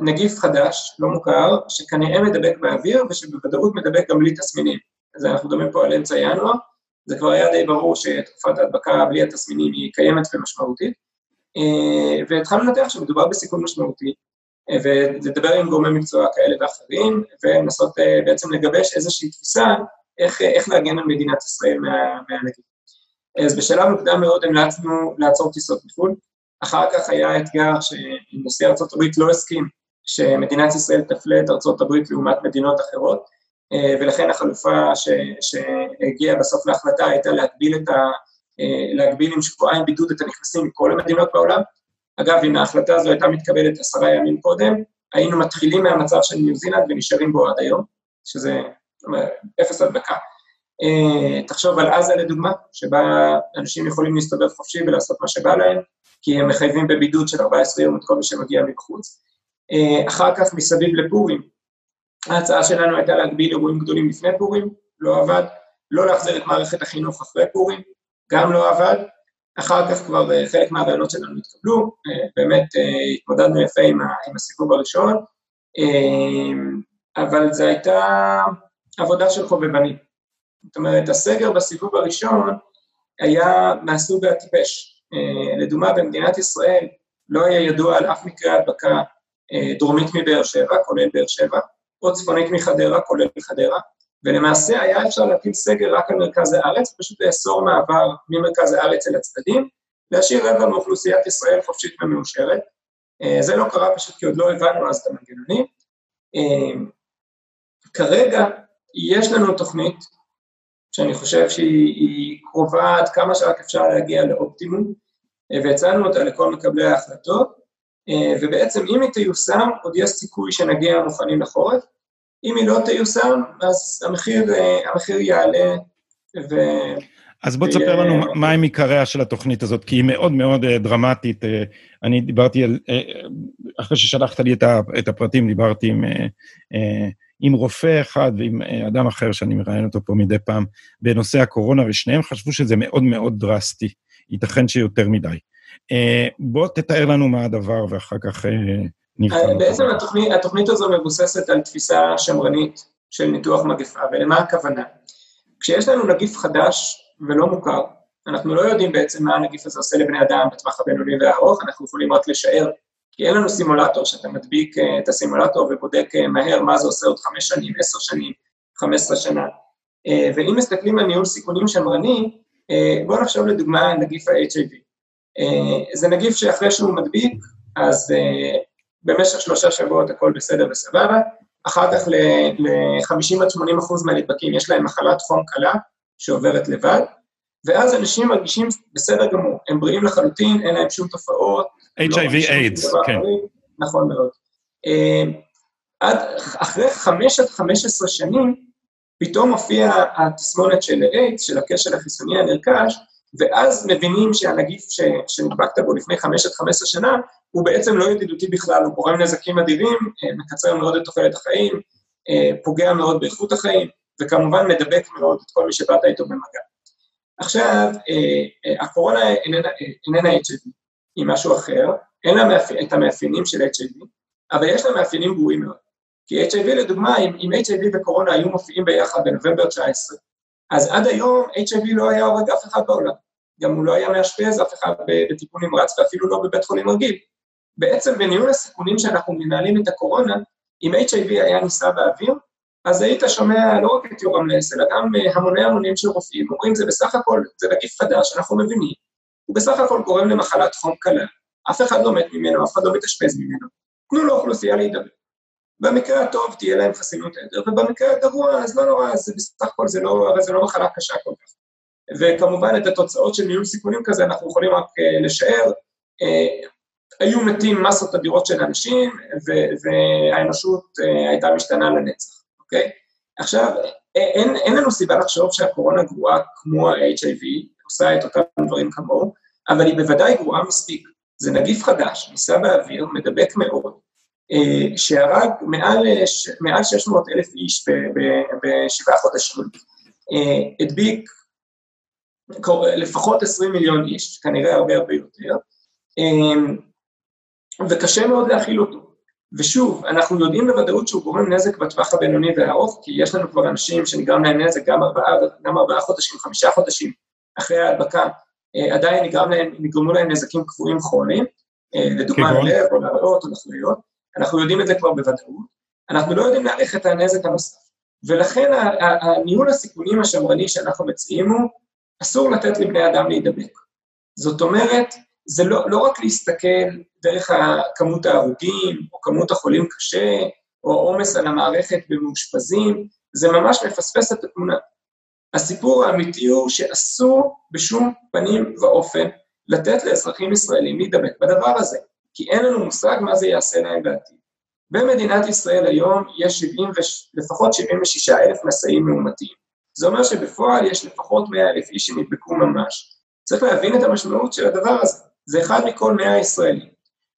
נגיף חדש, לא מוכר, שכנראה מדבק באוויר ושבוודאות מדבק גם בלי תסמינים. אז אנחנו מדברים פה על אמצע ינואר, זה כבר היה די ברור שתקופת ההדבקה בלי התסמינים היא קיימת ומשמעותית, והתחלנו לנתח שמדובר בסיכון משמעותי, ולדבר עם גורמי מקצוע כאלה ואחרים, ולנסות בעצם לגבש איזושהי תפיסה, איך, איך להגן על מדינת ישראל מהנגיף. אז בשלב מוקדם מאוד המלצנו לעצור טיסות בחו"ל, אחר כך היה אתגר שנשיא ארצות הברית לא הסכים, שמדינת ישראל תפלה את ארצות הברית לעומת מדינות אחרות, ולכן החלופה ש, שהגיעה בסוף להחלטה הייתה להגביל, את ה, להגביל עם שבועיים בידוד את הנכנסים מכל המדינות בעולם. אגב, אם ההחלטה הזו הייתה מתקבלת עשרה ימים קודם, היינו מתחילים מהמצב של ניו זילנד ונשארים בו עד היום, שזה אפס הדבקה. תחשוב על עזה לדוגמה, שבה אנשים יכולים להסתובב חופשי ולעשות מה שבא להם, כי הם מחייבים בבידוד של ארבעה עשר יום את כל מי שמגיע מבחוץ. אחר כך מסביב לפורים, ההצעה שלנו הייתה להגביל אירועים גדולים לפני פורים, לא עבד, לא להחזיר את מערכת החינוך אחרי פורים, גם לא עבד, אחר כך כבר חלק מהרעיונות שלנו התקבלו, באמת התמודדנו יפה עם הסיבוב הראשון, אבל זו הייתה עבודה של חובבנים. זאת אומרת, הסגר בסיבוב הראשון היה מהסוג הטיפש. לדוגמה, במדינת ישראל לא היה ידוע על אף מקרה הדבקה דרומית מבאר שבע, כולל באר שבע, או צפונית מחדרה, כולל מחדרה, ולמעשה היה אפשר להטיל סגר רק על מרכז הארץ, פשוט לאסור מעבר ממרכז הארץ אל הצדדים, להשאיר רבע מאוכלוסיית ישראל חופשית ומאושרת. זה לא קרה פשוט כי עוד לא הבנו אז את המנגנונים. כרגע יש לנו תוכנית, שאני חושב שהיא קרובה עד כמה שרק אפשר להגיע לאופטימום, והצענו אותה לכל מקבלי ההחלטות, ובעצם אם היא תיושם, עוד יש סיכוי שנגיע מוכנים לחורף, אם היא לא תיושם, אז המחיר, המחיר יעלה ו... אז בוא תספר לנו מה עם עיקריה של התוכנית הזאת, כי היא מאוד מאוד דרמטית. אני דיברתי על, אחרי ששלחת לי את הפרטים, דיברתי עם, עם רופא אחד ועם אדם אחר שאני מראיין אותו פה מדי פעם, בנושא הקורונה, ושניהם חשבו שזה מאוד מאוד דרסטי, ייתכן שיותר מדי. בוא תתאר לנו מה הדבר, ואחר כך... בעצם התוכנית, התוכנית הזו מבוססת על תפיסה שמרנית של ניתוח מגפה, ולמה הכוונה? כשיש לנו נגיף חדש ולא מוכר, אנחנו לא יודעים בעצם מה הנגיף הזה עושה לבני אדם בטווח הבינוני והארוך, אנחנו יכולים רק לשער, כי אין לנו סימולטור, שאתה מדביק את הסימולטור ובודק מהר מה זה עושה עוד חמש שנים, עשר שנים, חמש עשרה שנה. ואם מסתכלים על ניהול סיכונים שמרני, בואו נחשוב לדוגמה נגיף ה-אייץ' איי וי. זה נגיף שאחרי שהוא מדביק, אז... במשך שלושה שבועות הכל בסדר וסבבה, אחר כך ל-חמישים עד שמונים אחוז מהנדבקים יש להם מחלת חום קלה שעוברת לבד, ואז אנשים מרגישים בסדר גמור, הם בריאים לחלוטין, אין להם שום תופעות. אייץ' איי וי/איידס, כן. נכון מאוד. אחרי חמש עד חמש עשרה שנים, פתאום הופיע התסמונת של איידס, של הכשל החיסוני הנרכש, ואז מבינים שהנגיף שנדבקת בו לפני חמש עד חמש עשרה שנה, הוא בעצם לא ידידותי בכלל, הוא גורם נזקים אדירים, מקצר מאוד את תוחלת החיים, פוגע מאוד באיכות החיים, וכמובן מדבק מאוד את כל מי שבאת איתו במגע. עכשיו, הקורונה איננה אייץ' איי וי, היא משהו אחר, אין לה את המאפיינים של אייץ' איי וי, אבל יש לה מאפיינים גרועים מאוד. כי אייץ' איי וי, לדוגמה, אם אייץ' איי וי וקורונה היו מופיעים ביחד בנובמבר תשע עשרה, אז עד היום אייץ' איי וי לא היה הורג אף אחד בעולם, גם הוא לא היה מאשפז, אף אחד בטיפול נמרץ ואפילו לא בבית חולים רגיל. בעצם בניהול הסיכונים שאנחנו מנהלים את הקורונה, אם אייץ' איי וי היה ניסה באוויר, אז היית שומע לא רק את יורם לס, אלא גם המוני המונים של רופאים, אומרים זה בסך הכל, זה נגיף חדש, אנחנו מבינים, הוא בסך הכל גורם למחלת חום קלה, אף אחד לא מת ממנו, אף אחד לא מתאשפז ממנו, תנו לו אוכלוסייה להידבק. במקרה הטוב תהיה להם חסינות עדר, ובמקרה הגרוע, אז לא נורא, אז בסך הכל זה לא, אבל זה לא מחלה קשה כל כך. וכמובן את התוצאות של ניהול סיכונים כזה, אנחנו יכולים רק uh, לשער, uh, היו מתים מסות אדירות של אנשים, ו- והאנושות uh, הייתה משתנה לנצח, אוקיי? עכשיו, אין, אין לנו סיבה לחשוב שהקורונה גרועה כמו ה-אייץ' איי וי, עושה את אותם דברים כמוהו, אבל היא בוודאי גרועה מספיק. זה נגיף חדש, ניסה באוויר, מדבק מאוד, שהרג מעל שש מאות אלף איש בשבעה חודשים, הדביק לפחות עשרים מיליון איש, כנראה הרבה הרבה יותר, וקשה מאוד להכיל אותו. ושוב, אנחנו יודעים בוודאות שהוא גורם נזק בטווח הבינוני והארוך, כי יש לנו כבר אנשים שנגרם להם נזק גם ארבעה, גם ארבעה חודשים, חמישה חודשים אחרי ההדבקה, עדיין נגרם להם, נגרמו להם נזקים קבועים כרוניים, לדוגמה ללב או לריאות או לחלויות, אנחנו יודעים את זה כבר בוודאות, אנחנו לא יודעים להעריך את הנזק הנוסף, ולכן הניהול הסיכונים השמרני שאנחנו מציעים הוא, אסור לתת לבני אדם להידבק. זאת אומרת, זה לא, לא רק להסתכל דרך כמות ההרוגים, או כמות החולים קשה, או עומס על המערכת במאושפזים, זה ממש מפספס את התמונה. הסיפור האמיתי הוא שאסור בשום פנים ואופן לתת לאזרחים ישראלים להידבק בדבר הזה, כי אין לנו מושג מה זה יעשה להם בעתיד. במדינת ישראל היום יש שבעים, לפחות שבעים ושישה אלף נשאים מאומתים. זה אומר שבפועל יש לפחות מאה אלף איש שמתבקו ממש. צריך להבין את המשמעות של הדבר הזה. זה אחד מכל מאה ישראלים,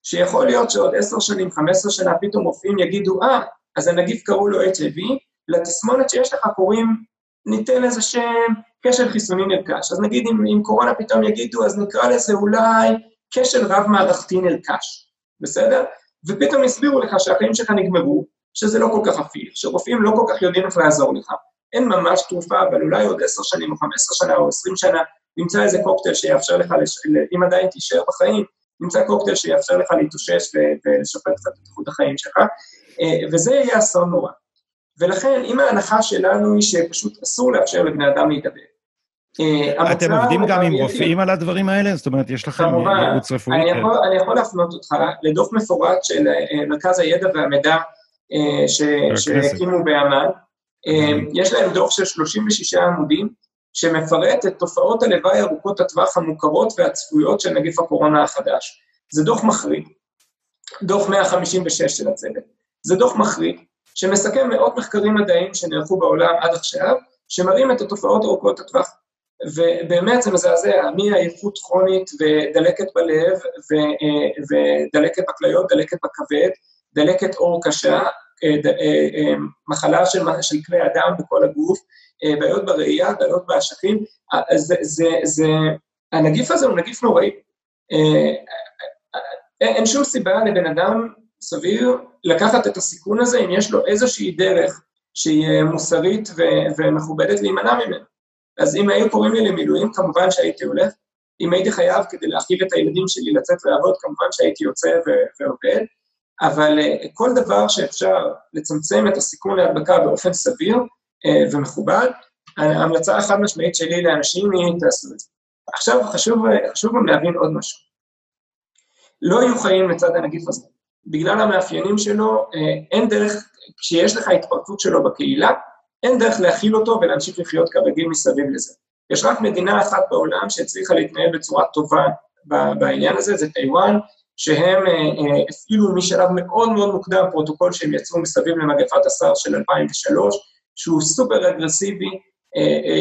שיכול להיות שעוד עשר שנים, חמש עשרה שנה, פתאום רופאים יגידו, אה, אז הנגיף קראו לו אייץ' איי וי, לתסמונת שיש לך קוראים, ניתן איזה שם, קשר חיסוני נרכש. אז נגיד, אם, אם קורונה פתאום יגידו, אז נקרא לזה אולי קשר רב-מערכתי נרכש. בסדר? ופתאום הסבירו לך שהחיים שלך נגמרו, שזה לא כל כך הפיך, שרופאים לא כל כך יודעים איך לעזור לך. אין ממש תרופה, אבל אולי עוד עשר שנים, או חמש עשרה שנה, או עשרים שנה, נמצא איזה קוקטייל שיאפשר לך, אם עדיין תישאר בחיים, נמצא קוקטייל שיאפשר לך להתאושש ולשפר קצת את איכות החיים שלך, וזה יהיה אסון נורא. ולכן, אם ההנחה שלנו היא שפשוט אסור לאפשר לבני אדם להתאבד. אתם עובדים גם עם רופאים על הדברים האלה? זאת אומרת, יש לכם ערוץ רפואי? אני יכול להפנות אותך לדוח מפורט של מרכז הידע והמידע שהקימו באמן. יש להם דוח של שלושים ושישה עמודים, שמפרט את תופעות הלוואי ארוכות הטווח המוכרות והצפויות של נגיף הקורונה החדש. זה דוח מחריד, דוח מאה חמישים ושש של הצוות. זה דוח מחריד שמסכם מאות מחקרים מדעיים שנערכו בעולם עד עכשיו, שמראים את התופעות ארוכות הטווח. ובאמת זה מזעזע, מעייפות כרונית ודלקת בלב, ודלקת בכליות, דלקת בכבד, דלקת עור קשה, מחלה של, של כלי אדם בכל הגוף, בעיות בראייה, בעיות באשכים, זה, זה, זה, הנגיף הזה הוא נגיף נוראי. אין שום סיבה לבן אדם סביר לקחת את הסיכון הזה, אם יש לו איזושהי דרך שהיא מוסרית ו- ומכובדת להימנע ממנו. אז אם היו קוראים לי למילואים, כמובן שהייתי הולך, אם הייתי חייב כדי להכיל את הילדים שלי לצאת לעבוד, כמובן שהייתי יוצא ו- ועובד, אבל כל דבר שאפשר לצמצם את הסיכון להדבקה באופן סביר, ומכובד, ההמלצה החד משמעית שלי לאנשים היא תעשו את זה. עכשיו חשוב, חשוב גם להבין עוד משהו. לא יהיו חיים לצד הנגיף הזה. בגלל המאפיינים שלו, אין דרך, כשיש לך התפרצות שלו בקהילה, אין דרך להכיל אותו ולהמשיך לחיות כרגיל מסביב לזה. יש רק מדינה אחת בעולם שהצליחה להתנהל בצורה טובה בעניין הזה, זה טיואן, שהם אפילו משלב מאוד מאוד מוקדם פרוטוקול שהם יצרו מסביב למגפת הסארס של אלפיים ושלוש, שהוא סופר אגרסיבי,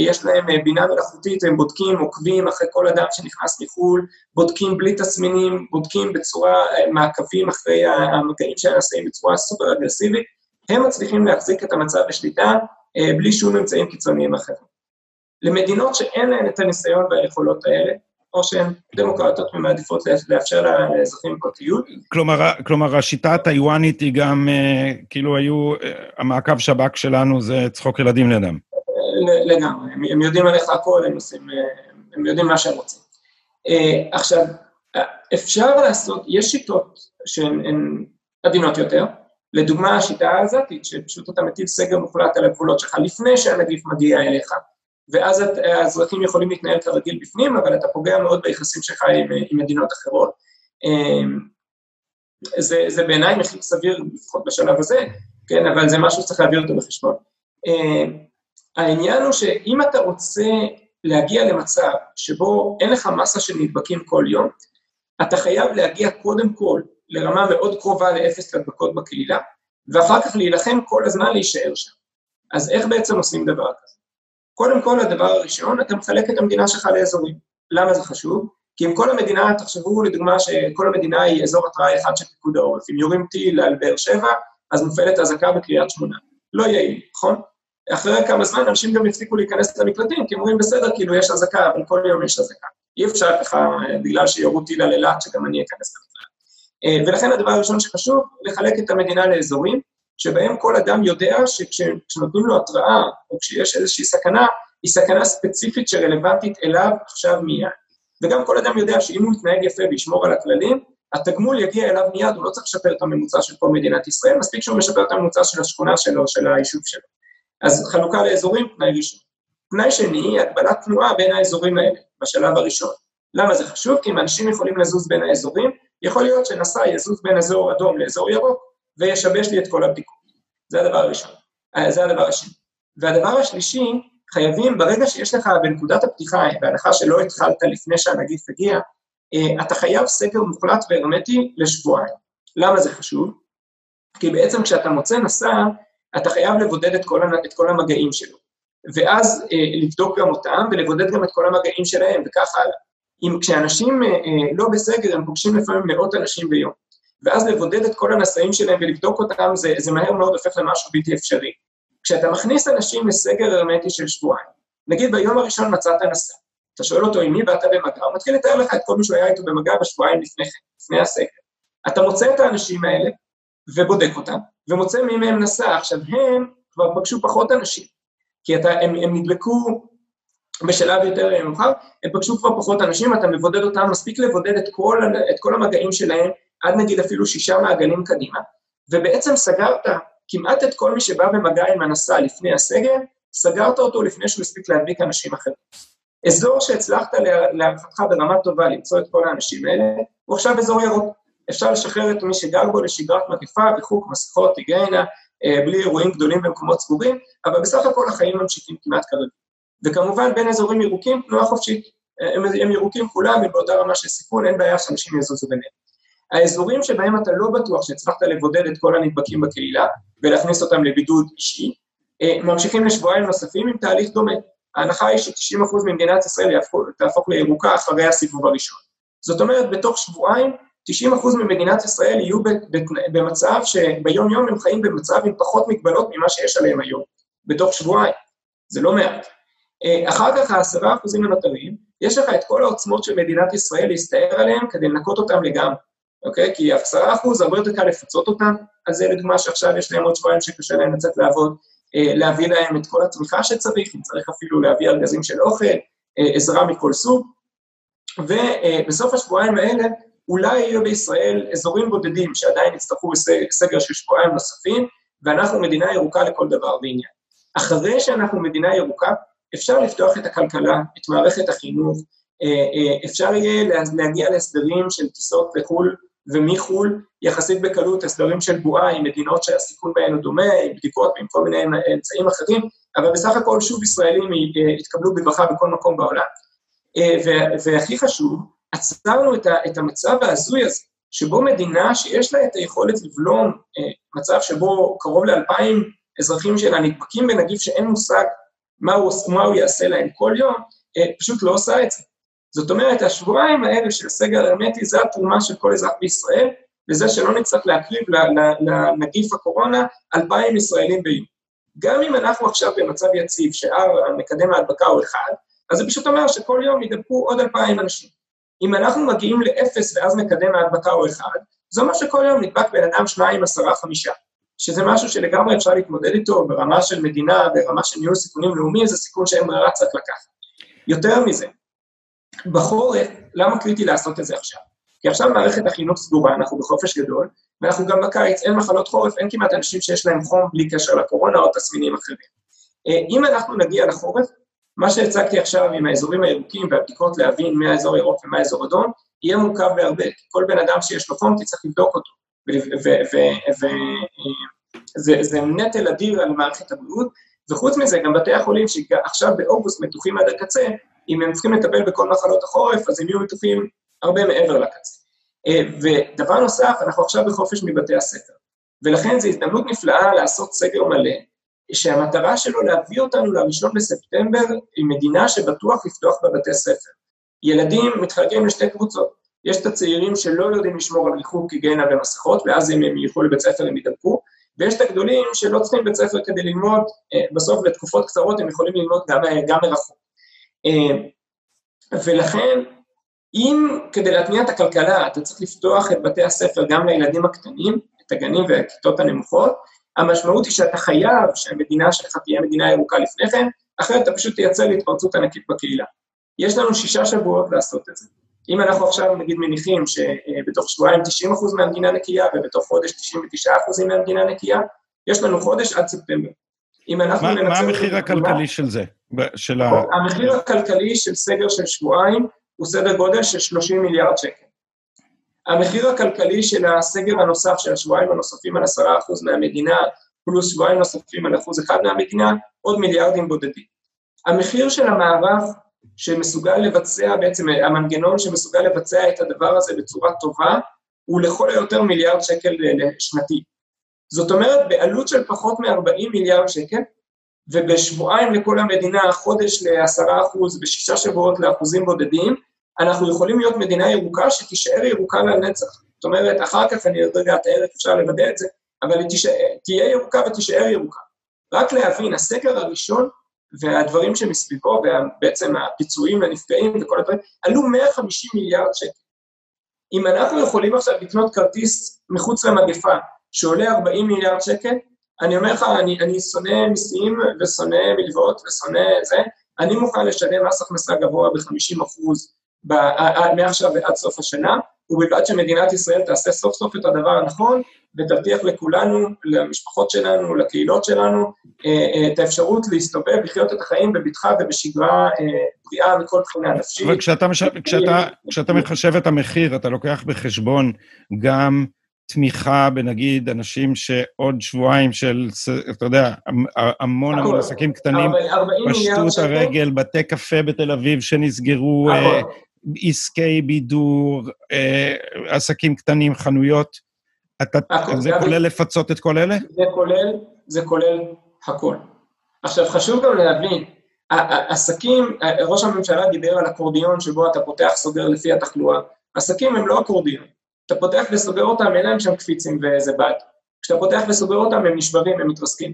יש להם בינה מלאכותית, הם בודקים, עוקבים אחרי כל אדם שנכנס מחול, בודקים בלי תסמינים, בודקים בצורה מעקבים אחרי המגעים שהנשאים בצורה סופר אגרסיבית, הם מצליחים להחזיק את המצב בשליטה בלי שום אמצעים קיצוניים אחרים. למדינות שאין להן את הניסיון והיכולות האלה, או שהן דמוקרטיות ומעדיפות לאפשר לאזרחים פרטיות. כלומר, כלומר, השיטה הטיואנית היא גם, כאילו היו, המעקב שב"כ שלנו זה צחוק ילדים לאדם. לגמרי, הם יודעים עליך הכל, הם עושים, הם יודעים מה שהם רוצים. עכשיו, אפשר לעשות, יש שיטות שהן עדינות יותר, לדוגמה השיטה העזתית, שפשוט אתה מטיל סגר מוחלט על הגבולות שלך, לפני שהנגיף מגיע אליך, ואז האזרחים יכולים להתנהל כרגיל בפנים, אבל אתה פוגע מאוד ביחסים שלך עם, עם מדינות אחרות. זה, זה בעיניי מחיר סביר, לפחות בשלב הזה, כן, אבל זה משהו שצריך להעביר אותו בחשבון. העניין הוא שאם אתה רוצה להגיע למצב שבו אין לך מסה של נדבקים כל יום, אתה חייב להגיע קודם כל לרמה מאוד קרובה לאפס הדבקות בקהילה, ואחר כך להילחם כל הזמן להישאר שם. אז איך בעצם עושים דבר כזה? קודם כל, הדבר הראשון, אתה מחלק את המדינה שלך לאזורים. למה זה חשוב? כי אם כל המדינה, תחשבו לדוגמה שכל המדינה היא אזור התרעה אחד של פיקוד העורף, אם יורים טיל על באר שבע, אז מופעלת אזעקה בקריית שמונה. לא יעיל, נכון? אחרי כמה זמן, אנשים גם יפסיקו להיכנס למקלטים, כי הם אומרים בסדר, כאילו יש אזעקה, אבל כל יום יש אזעקה. אי אפשר לך, בגלל שיורו טיל על אילת, שגם אני אכנס למקלט. ולכן הדבר הראשון שחשוב, לחלק את המדינה לאזורים, שבהם כל אדם יודע שכשנותנים לו התראה, או כשיש איזושהי סכנה, היא סכנה ספציפית שרלוונטית אליו עכשיו מיד. וגם כל אדם יודע שאם הוא יתנהג יפה וישמור על הכללים, התגמול יגיע אליו מיד, הוא לא צריך לשפר את הממוצע של כל מדינת ישראל, מספיק שהוא משפר את הממוצע של השכונה שלו, של היישוב שלו. אז חלוקה לאזורים, תנאי ראשון. תנאי שני, הגבלת תנועה בין האזורים האלה, בשלב הראשון. למה זה חשוב? כי אם אנשים יכולים לזוז בין האזורים, יכול להיות שנסע יזוז בין אזור אדום לאזור ירוק, וישבש לי את כל הבדיקות. זה הדבר הראשון. זה הדבר השני. והדבר השלישי, חייבים, ברגע שיש לך בנקודת הפתיחה, בהנחה שלא התחלת לפני שהנגיף הגיע, אתה חייב סקר מוחלט והרמטי לשבועיים. למה זה חשוב? כי בעצם כשאתה מוצא נשא, אתה חייב לבודד את כל, את כל המגעים שלו. ואז לבדוק גם אותם, ולבודד גם את כל המגעים שלהם, וכך הלאה. אם כשאנשים לא בסגר, הם פוגשים לפעמים מאות אנשים ביום. ואז לבודד את כל הנשאים שלהם ולבדוק אותם, זה, זה מהר מאוד הופך למשהו בלתי אפשרי. כשאתה מכניס אנשים לסגר הרמטי של שבועיים, נגיד ביום הראשון מצאת הנשא, אתה שואל אותו עם מי ואתה במגע, הוא מתחיל לתאר לך את כל מי שהוא היה איתו במגע בשבועיים לפני, לפני הסגר. אתה מוצא את האנשים האלה ובודק אותם, ומוצא מי מהם נשא. עכשיו הם כבר פגשו פחות אנשים, כי אתה, הם, הם נדלקו בשלב יותר מאוחר, הם פגשו כבר פחות אנשים, אתה מבודד אותם, מספיק לבודד את כל, את כל המגעים שלהם, עד נגיד אפילו שישה מעגלים קדימה, ובעצם סגרת כמעט את כל מי שבא במגע עם הנשא לפני הסגר, סגרת אותו לפני שהוא הספיק להדביק אנשים אחרים. אזור שהצלחת להערכתך ברמה טובה למצוא את כל האנשים האלה, הוא עכשיו אזור ירוק. אפשר לשחרר את מי שגר בו לשגרת מגפה, ריחוק, מסכות, היגיינה, בלי אירועים גדולים במקומות סגורים, אבל בסך הכל החיים ממשיכים כמעט כרגיל. וכמובן בין אזורים ירוקים, תנועה חופשית, הם ירוקים כולם, ובאותה רמה של סיכון, אין בעיה שאנשים יזוזו ביניהם. האזורים שבהם אתה לא בטוח שהצלחת לבודד את כל הנדבקים בקהילה, ולהכניס אותם לבידוד אישי, ממשיכים לשבועיים נוספים עם תהליך דומה. ההנחה היא ש-תשעים אחוז ממדינת ישראל תהפוך לירוקה אחרי הסיבוב הראשון. זאת אומרת, בתוך שבועיים, תשעים אחוז ממדינת ישראל יהיו במצב שביום יום הם חיים במצב עם פחות מגבלות ממה שיש עליהם היום. בתוך שבועיים. זה לא מעט. אחר כך, עשרה אחוז הנותרים, יש לך את כל העוצמות של מדינת ישראל להסתער עליהם כדי לנקות אותם לגמרי. אוקיי? כי עשרה אחוז, הרבה יותר קל לפצות אותם, אז זה לדוגמה שעכשיו יש להם עוד שבועיים שקשה להם לצאת לעבוד, להביא להם את כל התמיכה שצריך, אם צריך אפילו להביא ארגזים של אוכל, עזרה מכל סוג, ובסוף השבועיים האלה, אולי יהיו בישראל אזורים בודדים שעדיין יצטרכו סגר של שבועיים נוספים, ואנחנו מדינה ירוקה לכל דבר בעניין. אחרי שאנחנו מדינה ירוקה, אפשר לפתוח את הכלכלה, את מערכת החינוך, אפשר יהיה להגיע להסדרים של טיסות לחול, ומחול, יחסית בקלות, הסדרים של בועה עם מדינות שהסיכון בהן הוא דומה, עם בדיקות ועם כל מיני אמצעים אחרים, אבל בסך הכל שוב ישראלים התקבלו בברכה בכל מקום בעולם. והכי חשוב, עצרנו את המצב ההזוי הזה, שבו מדינה שיש לה את היכולת לבלום מצב שבו קרוב לאלפיים אזרחים שלה נדבקים בנגיף שאין מושג מה הוא יעשה להם כל יום, פשוט לא עושה את זה. זאת אומרת, השבועיים האלה של סגר הרמטי, זה התרומה של כל אזרח בישראל, וזה שלא נצטרך להקריב לנגיף הקורונה, אלפיים ישראלים ביום. גם אם אנחנו עכשיו במצב יציב, שמקדם ההדבקה הוא אחד, אז זה פשוט אומר שכל יום ידבקו עוד אלפיים אנשים. אם אנחנו מגיעים לאפס ואז מקדם ההדבקה הוא אחד, זה אומר שכל יום נדבק בן אדם שניים, עשרה, חמישה, שזה משהו שלגמרי אפשר להתמודד איתו, ברמה של מדינה, ברמה של ניהול סיכונים לאומי, זה סיכון שאין ברירה צריך לקחת. יותר מזה, בחורף, למה קריטי לעשות את זה עכשיו? כי עכשיו מערכת החינוך סגורה, אנחנו בחופש גדול, ואנחנו גם בקיץ, אין מחלות חורף, אין כמעט אנשים שיש להם חום בלי קשר לקורונה או תסמינים אחרים. אם אנחנו נגיע לחורף, מה שהצגתי עכשיו עם האזורים הירוקים והבדיקות להבין מה האזור ירוק ומה האזור אדום, יהיה מורכב בהרבה, כי כל בן אדם שיש לו חום תצטרך לבדוק אותו, וזה נטל אדיר על מערכת הבריאות, וחוץ מזה גם בתי החולים שעכשיו באוגוסט מתוחים עד הקצה, אם הם צריכים לטפל בכל מחלות החורף, אז הם יהיו מתוחים הרבה מעבר לקצה. ודבר נוסף, אנחנו עכשיו בחופש מבתי הספר, ולכן זו הזדמנות נפלאה לעשות סגר מלא, שהמטרה שלו להביא אותנו לראשון בספטמבר היא מדינה שבטוח לפתוח בבתי ספר. ילדים מתחלקים לשתי קבוצות, יש את הצעירים שלא יודעים לשמור על ריחוק היגיינה ומסכות, ואז אם הם ילכו לבית ספר הם ידבקו, ויש את הגדולים שלא צריכים בית ספר כדי ללמוד, בסוף לתקופות קצרות הם יכולים ללמוד גם, גם מרחוק. ולכן, אם כדי להתניע את הכלכלה, אתה צריך לפתוח את בתי הספר גם לילדים הקטנים, את הגנים והכיתות הנמוכות, המשמעות היא שאתה חייב שהמדינה שלך תהיה מדינה ירוקה לפני כן, אחרת אתה פשוט תייצר להתפרצות ענקית בקהילה. יש לנו שישה שבועות לעשות את זה. אם אנחנו עכשיו נגיד מניחים שבתוך שבועיים תשעים אחוז מהמדינה נקייה, ובתוך חודש תשעים ותשעה אחוז מהמדינה נקייה, יש לנו חודש עד ספטמבר. מה המחיר הכלכלי של זה? המחיר הכלכלי של סגר של שבועיים הוא סדר גודל של שלושים מיליארד שקל. המחיר הכלכלי של הסגר הנוסף של השבועיים הנוספים על עשרה אחוז מהמדינה, פלוס שבועיים נוספים על אחוז אחד מהמדינה, עוד מיליארדים בודדים. המחיר של המערב שמסוגל לבצע, בעצם המנגנון שמסוגל לבצע את הדבר הזה בצורה טובה, הוא לכל היותר מיליארד שקל לשנתי. זאת אומרת, בעלות של פחות מ-ארבעים מיליארד שקל, ובשבועיים לכל המדינה, חודש לעשרה אחוז, בשישה שבועות לאחוזים בודדים, אנחנו יכולים להיות מדינה ירוקה שתישאר ירוקה לנצח. זאת אומרת, אחר כך אני יודע את הערך, אפשר לוודא את זה, אבל תהיה ירוקה ותישאר ירוקה. רק להבין, הסגר הראשון והדברים שמסביבו, ובעצם הפיצויים והנפגעים וכל הדברים, עלו מאה וחמישים מיליארד שקל. אם אנחנו יכולים עכשיו לקנות כרטיס מחוץ למגפה, שעולה ארבעים מיליארד שקל, אני אומר לך, אני, אני שונא מיסים ושונא מלוות ושונא זה, אני מוכן לשלם מס הכנסה גבוה ב-חמישים אחוז, מעכשיו ועד סוף השנה, ובלבד שמדינת ישראל תעשה סוף סוף את הדבר הנכון, ותבטיח לכולנו, למשפחות שלנו, לקהילות שלנו, את האפשרות להסתובב, לחיות את החיים בבטחה ובשגרה בריאה מכל בחינה נפשית. אבל כשאתה, כשאתה, כשאתה מחשב את המחיר, אתה לוקח בחשבון גם תמיכה בנגיד אנשים שעוד שבועיים של, אתה יודע, המון המון עסקים קטנים, פשטו את הרגל, בתי קפה בתל אביב שנסגרו, עסקי בידור, עסקים קטנים, חנויות, זה כולל לפצות את כל אלה? זה כולל, זה כולל הכל. עכשיו חשוב גם להבין, העסקים, ראש הממשלה דיבר על אקורדיון שבו אתה פותח סוגר לפי התחלואה, עסקים הם לא אקורדיון, אתה פותח וסוגר אותם, אין להם שם קפיצים וזה בד, כשאתה פותח וסוגר אותם הם נשברים, הם מתרסקים,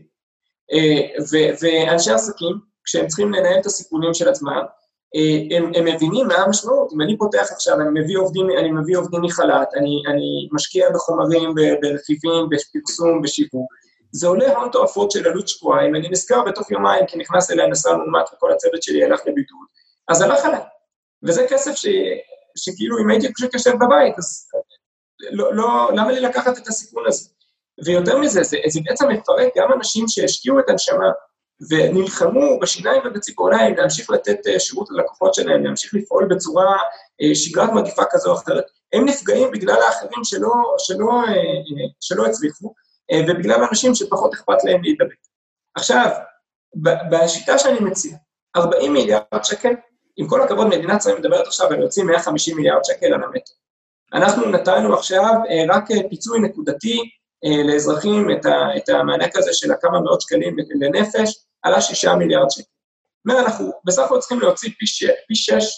ואנשי עסקים, כשהם צריכים לנהל את הסיכונים של עצמם, הם, הם מבינים מה המשמעות, אם אני פותח עכשיו, אני מביא עובדים, אני מביא עובדים מחלט, אני, אני משקיע בחומרים, ברכיבים, בפרסום, בשיווק, זה עולה הון תועפות של עלות שבועה, אם אני נזכר בתוך יומיים, כי נכנס אליי נסע מאומת וכל הצוות שלי הלך לבידוד, אז הלך עליי, וזה כסף ש, שכאילו אם הייתי פשוט יושב בבית, אז לא, לא, למה לי לקחת את הסיכון הזה? ויותר מזה, זה, זה בעצם מפרק גם אנשים שהשקיעו את הנשמה, ונלחמו בשיניים ובציפורניים להמשיך לתת שירות ללקוחות שלהם, להמשיך לפעול בצורה שגרת מגיפה כזו או אחרת. הם נפגעים בגלל האחרים שלא, שלא, שלא הצליחו, ובגלל אנשים שפחות אכפת להם להידבק. עכשיו, בשיטה שאני מציע, ארבעים מיליארד שקל, עם כל הכבוד מדינת ישראל מדברת עכשיו, אני יוצאים מאה וחמישים מיליארד שקל על המטר. אנחנו נתנו עכשיו רק פיצוי נקודתי, לאזרחים את, ה, את המענק הזה של כמה מאות שקלים לנפש, עלה שישה מיליארד שקל. אנחנו בסך הכל צריכים להוציא פי, ש, פי שש,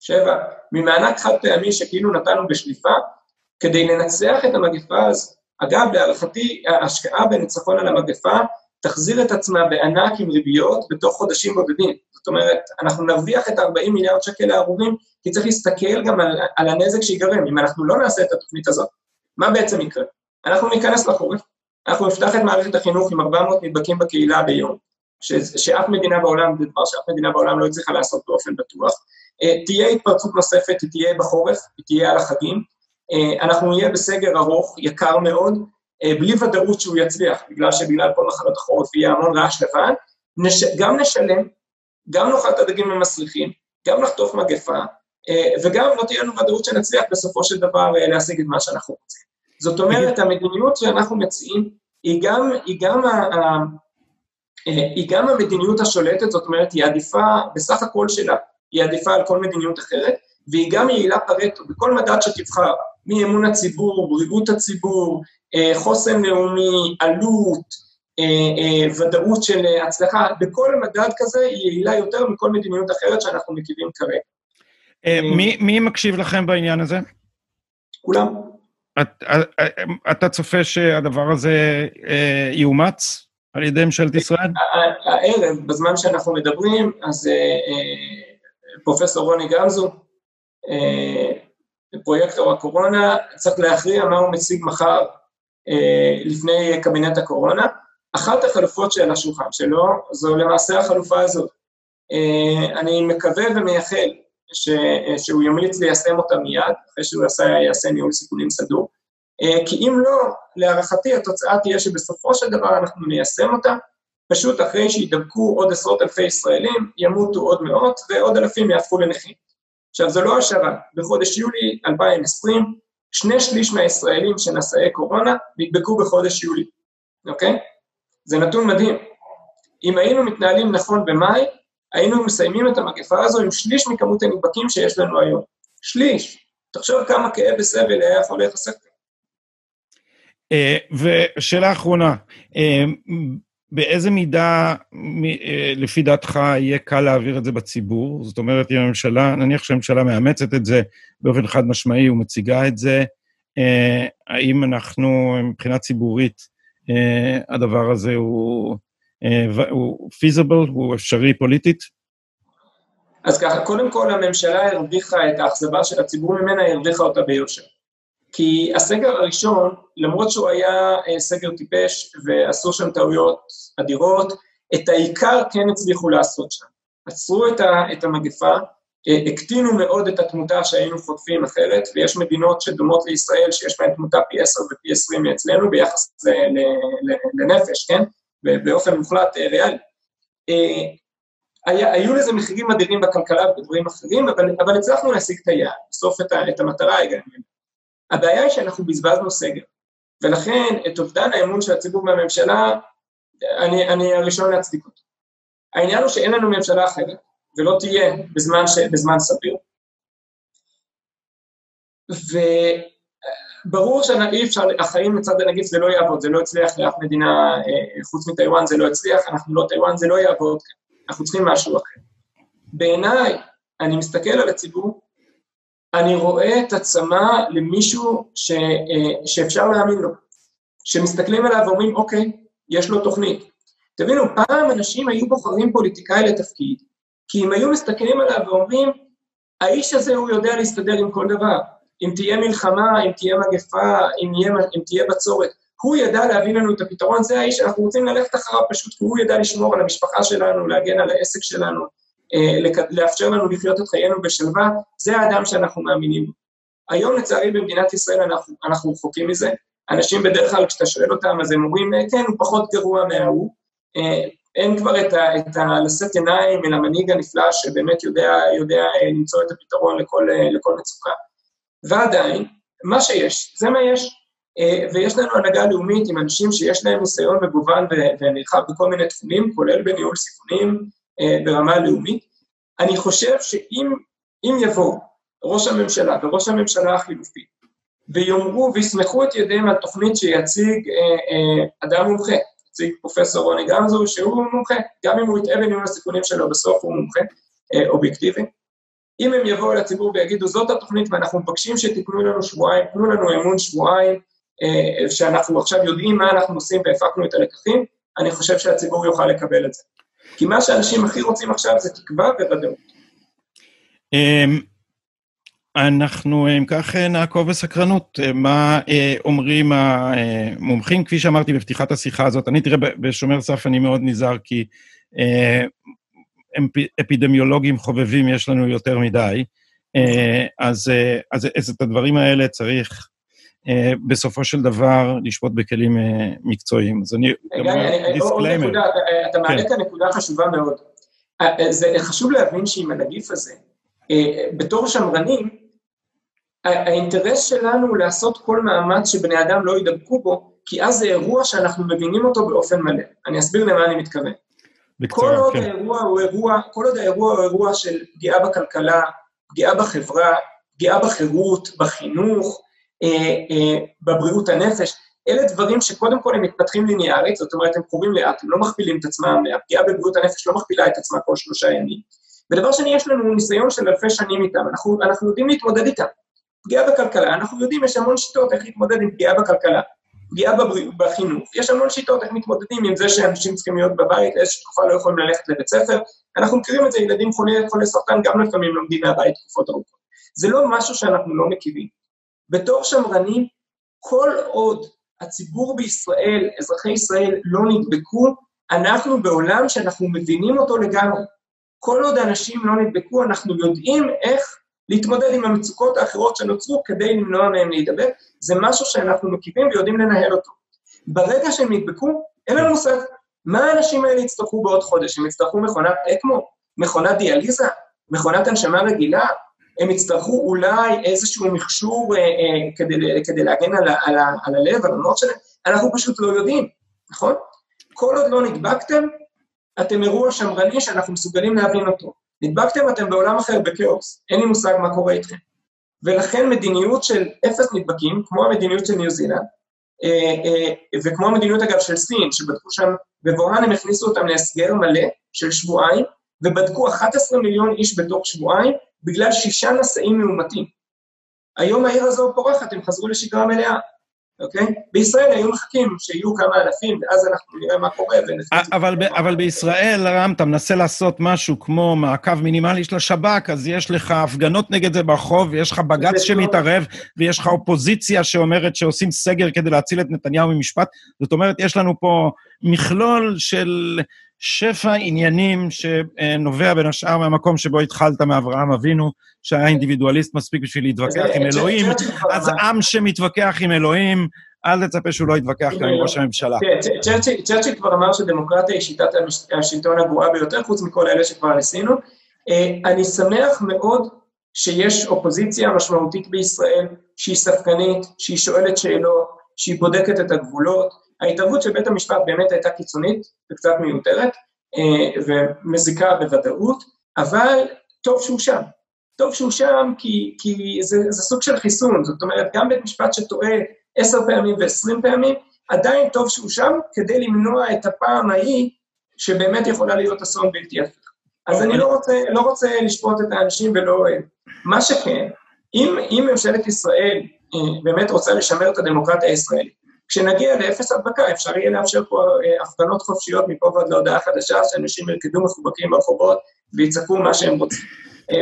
שבע, ממענק חד פעמי שכאילו נתנו בשליפה, כדי לנצח את המגפה הזו. אגב, להערכתי, ההשקעה בניצחון על המגפה, תחזיר את עצמה בענק עם ריביות בתוך חודשים בודדים. זאת אומרת, אנחנו נרוויח את ארבעים מיליארד שקל לערובים, כי צריך להסתכל גם על, על הנזק שיגרם. אם אנחנו לא נעשה את התוכנית הזאת, מה בעצם יקרה? אנחנו ניכנס לחורף, אנחנו נפתח את מערכת החינוך עם ארבע מאות נדבקים בקהילה ביום, שאף מדינה בעולם, זה דבר שאף מדינה בעולם לא הצליחה לעשות באופן בטוח, תהיה התפרצות נוספת, היא תהיה בחורף, היא תהיה על החגים, אנחנו נהיה בסגר ארוך, יקר מאוד, בלי ודאות שהוא יצליח, בגלל שבגלל כל מחלות החורף יהיה המון רעש לבן, גם נשלם, גם נאכל את הדגים המסריחים, גם נחטוף מגפה, וגם לא תהיה לנו ודאות שנצליח בסופו של דבר להשיג את מה שאנחנו רוצים. זאת אומרת, המדיניות שאנחנו מציעים, היא גם, היא גם, ה, היא גם המדיניות השולטת, זאת אומרת, היא עדיפה, בסך הכל שלה, היא עדיפה על כל מדיניות אחרת, והיא גם יעילה פרטו, בכל מדד שתבחר, מאמון הציבור, בריאות הציבור, חוסן לאומי, עלות, ודאות של הצלחה, בכל מדד כזה היא יעילה יותר מכל מדיניות אחרת שאנחנו מקיבים כרגע. מי מקשיב לכם בעניין הזה? כולם. אתה צופה שהדבר הזה יאומץ על ידי ממשלת ישראל? הערב, בזמן שאנחנו מדברים, אז פרופסור רוני גמזו, פרויקטור הקורונה, צריך להכריע מה הוא מציג מחר לפני קבינט הקורונה. אחת החלופות של השולחן שלו, זו למעשה החלופה הזאת. אני מקווה ומייחל שהוא ימליץ ליישם אותה מיד, אחרי שהוא יעשה ניהול סיכונים סדור, כי אם לא, להערכתי התוצאה תהיה שבסופו של דבר אנחנו ניישם אותה, פשוט אחרי שידבקו עוד עשרות אלפי ישראלים, ימותו עוד מאות, ועוד אלפים יהפכו לנכים. עכשיו, זו לא השערה, בחודש יולי אלפיים ועשרים, שני שליש מהישראלים שנשאי קורונה, נדבקו בחודש יולי, אוקיי? זה נתון מדהים. אם היינו מתנהלים נכון במאי, היינו מסיימים את המגפה הזו עם שליש מכמות הנדבקים שיש לנו היום. שליש. תחשוב כמה כאב וסבל היה יכול להיחסך. ושאלה האחרונה, באיזה מידה, לפי דעתך, יהיה קל להעביר את זה בציבור? זאת אומרת, אם הממשלה, נניח שהממשלה מאמצת את זה באופן חד משמעי ומציגה את זה, האם אנחנו, מבחינה ציבורית, הדבר הזה הוא... הוא feasible, הוא אפשרי פוליטית? אז ככה, קודם כל הממשלה הרוויחה את האכזבה של הציבור ממנה, הרוויחה אותה ביושר. כי הסגר הראשון, למרות שהוא היה סגר טיפש ועשו שם טעויות אדירות, את העיקר כן הצליחו לעשות שם. עצרו את המגפה, הקטינו מאוד את התמותה שהיינו חוטפים אחרת, ויש מדינות שדומות לישראל שיש בהן תמותה פי עשר ופי עשרים אצלנו ביחס לנפש, כן? באופן מוחלט ריאלי. היו לזה מחירים אדירים בכלכלה ובדברים אחרים, אבל, אבל הצלחנו להשיג את היעד, בסוף את, את המטרה הגענו. הבעיה היא שאנחנו בזבזנו סגר, ולכן את אובדן האמון של הציבור בממשלה, אני, אני הראשון להצדיק אותו. העניין הוא שאין לנו ממשלה אחרת, ולא תהיה בזמן, ש, בזמן סביר. ו... ברור שאי אפשר, החיים לצד הנגיף זה לא יעבוד, זה לא הצליח לאף מדינה, חוץ מטיואן זה לא הצליח, אנחנו לא טיואן, זה לא יעבוד, אנחנו צריכים משהו אחר. בעיניי, אני מסתכל על הציבור, אני רואה את עצמה למישהו ש, שאפשר להאמין לו, שמסתכלים עליו ואומרים, אוקיי, יש לו תוכנית. תבינו, פעם אנשים היו בוחרים פוליטיקאי לתפקיד, כי אם היו מסתכלים עליו ואומרים, האיש הזה הוא יודע להסתדר עם כל דבר, אם תהיה מלחמה, אם תהיה מגפה, אם, יהיה, אם תהיה בצורת, הוא ידע להביא לנו את הפתרון, זה האיש, אנחנו רוצים ללכת אחריו פשוט, כי הוא ידע לשמור על המשפחה שלנו, להגן על העסק שלנו, אה, לאפשר לנו לחיות את חיינו בשלווה, זה האדם שאנחנו מאמינים. היום לצערי במדינת ישראל אנחנו, אנחנו חוקים מזה, אנשים בדרך כלל כשאתה שואל אותם, אז הם אומרים, כן, הוא פחות גרוע מההוא, אה, אין כבר את, ה, את ה, לשאת עיניים אל המנהיג הנפלא, שבאמת יודע, יודע למצוא את הפתרון לכל, לכל מצוקה. ועדיין, מה שיש, זה מה יש, ויש לנו הנהגה לאומית עם אנשים שיש להם ניסיון מגוון ונרחב בכל מיני תחומים, כולל בניהול סיכונים ברמה לאומית. אני חושב שאם יבוא ראש הממשלה וראש הממשלה החילופי, ויאמרו ויסמכו את ידיהם על תוכנית שיציג אדם מומחה, יציג פרופסור רוני גמזו, שהוא מומחה, גם אם הוא יטעה בניהול הסיכונים שלו, בסוף הוא מומחה אובייקטיבי. אם הם יבואו לציבור ויגידו, זאת התוכנית, ואנחנו מבקשים שתתנו לנו שבועיים, תנו לנו אמון שבועיים, שאנחנו עכשיו יודעים מה אנחנו עושים והפקנו את הלקחים, אני חושב שהציבור יוכל לקבל את זה. כי מה שאנשים הכי רוצים עכשיו זה תקווה וודאות. אנחנו, אם כך, נעקוב בסקרנות. מה אומרים המומחים? כפי שאמרתי בפתיחת השיחה הזאת, אני תראה בשומר סף, אני מאוד נזהר, כי... אפידמיולוגים חובבים יש לנו יותר מדי, אז, אז, אז את הדברים האלה צריך בסופו של דבר לשפוט בכלים מקצועיים. אז אני... אתה מעלה את הנקודה חשובה מאוד. זה חשוב להבין שעם הנגיף הזה, בתור שמרנים, האינטרס שלנו לעשות כל מאמץ שבני אדם לא ידבקו בו, כי אז זה אירוע שאנחנו מבינים אותו באופן מלא. אני אסביר למה אני מתכוון. כל עוד האירוע הוא אירוע, כל עוד האירוע הוא אירוע של פגיעה בכלכלה, פגיעה בחברה, פגיעה בחירות, בחינוך, אה, אה, בבריאות הנפש, אלה דברים שקודם כל הם מתפתחים ליניארית, זאת אומרת, הם קורים לאט, הם לא מכפילים את עצמם, הפגיעה בבריאות הנפש לא מכפילה את עצמה כל שלושה ימים. ודבר שני, יש לנו ניסיון של אלפי שנים איתם, אנחנו, אנחנו יודעים להתמודד איתם. פגיעה בכלכלה, אנחנו יודעים, יש המון שיטות איך להתמודד עם פגיעה בכלכלה, פגיעה בבריאות, בחינוך, יש המון שיטות איך מתמודדים עם זה שאנשים צריכים להיות בבית, איזושהי תקופה לא יכולים ללכת לבית ספר, אנחנו מכירים את זה, ילדים חולי סרטן גם לפעמים לומדים מהבית תקופות ארוכות. זה לא משהו שאנחנו לא מכירים. בתור שמרנים, כל עוד הציבור בישראל, אזרחי ישראל לא נדבקו, אנחנו בעולם שאנחנו מבינים אותו לגמרי. כל עוד האנשים לא נדבקו, אנחנו יודעים איך להתמודד עם המצוקות האחרות שנוצרו כדי למנוע מהם להידבק, זה משהו שאנחנו מכירים ויודעים לנהל אותו. ברגע שהם נדבקו, אין לנו מושג, מה האנשים האלה יצטרכו בעוד חודש? הם יצטרכו מכונת אקמו, מכונת דיאליזה, מכונת הנשמה רגילה, הם יצטרכו אולי איזשהו מכשור אה, אה, כדי, כדי להגן על, על, על הלב, על המוח שלהם, אנחנו פשוט לא יודעים, נכון? כל עוד לא נדבקתם, אתם אירוע שמרני שאנחנו מסוגלים להבין אותו. נדבקתם, אתם בעולם אחר בקאוס, אין לי מושג מה קורה איתכם. ולכן מדיניות של אפס נדבקים, כמו המדיניות של ניו זילנד, וכמו המדיניות אגב של סין, שבדקו שם, בבוהן הם הכניסו אותם להסגר מלא של שבועיים, ובדקו אחד עשר מיליון איש בתוך שבועיים, בגלל שישה נשאים מאומתים. היום העיר הזו פורחת, הם חזרו לשגרה מלאה. אוקיי? בישראל היו מחכים שיהיו כמה אלפים, ואז אנחנו נראה מה קורה. אבל, ב- אבל בישראל, רם, אתה מנסה לעשות משהו כמו מעקב מינימלי של השב"כ, אז יש לך הפגנות נגד זה ברחוב, ויש לך בג"ץ שמתערב, ויש לך אופוזיציה שאומרת שעושים סגר כדי להציל את נתניהו ממשפט, זאת אומרת, יש לנו פה מכלול של שפע עניינים שנובע בין השאר מהמקום שבו התחלת מאברהם אבינו, שהיה אינדיבידואליסט מספיק בשביל להתווכח עם אלוהים, אז עם שמתווכח עם אלוהים, אל תצפה שהוא לא יתווכח גם עם ראש הממשלה. צ'רצ'יל כבר אמר שדמוקרטיה היא שיטת השלטון הגרועה ביותר, חוץ מכל אלה שכבר ניסינו. אני שמח מאוד שיש אופוזיציה משמעותית בישראל, שהיא ספקנית, שהיא שואלת שאלות, שהיא בודקת את הגבולות, ההתערבות של בית המשפט באמת הייתה קיצונית, וקצת מיותרת, ומזיקה בוודאות, אבל טוב שהוא שם. טוב שהוא שם כי, כי זה, זה סוג של חיסון, זאת אומרת, גם בית משפט שטועה עשר פעמים ועשרים פעמים, עדיין טוב שהוא שם כדי למנוע את הפעם ההיא, שבאמת יכולה להיות אסון בלתי הפיך. אז אני לא רוצה, לא רוצה לשפוט את האנשים ולא... מה שכן, אם, אם ממשלת ישראל באמת רוצה לשמר את הדמוקרטיה הישראלית, כשנגיע לאפס הדבקה, אפשר יהיה לאפשר פה הפגנות חופשיות מפה ועד להודעה חדשה, שאנשים ירקדו מחובקים ברחובות, ויצפו מה שהם רוצים.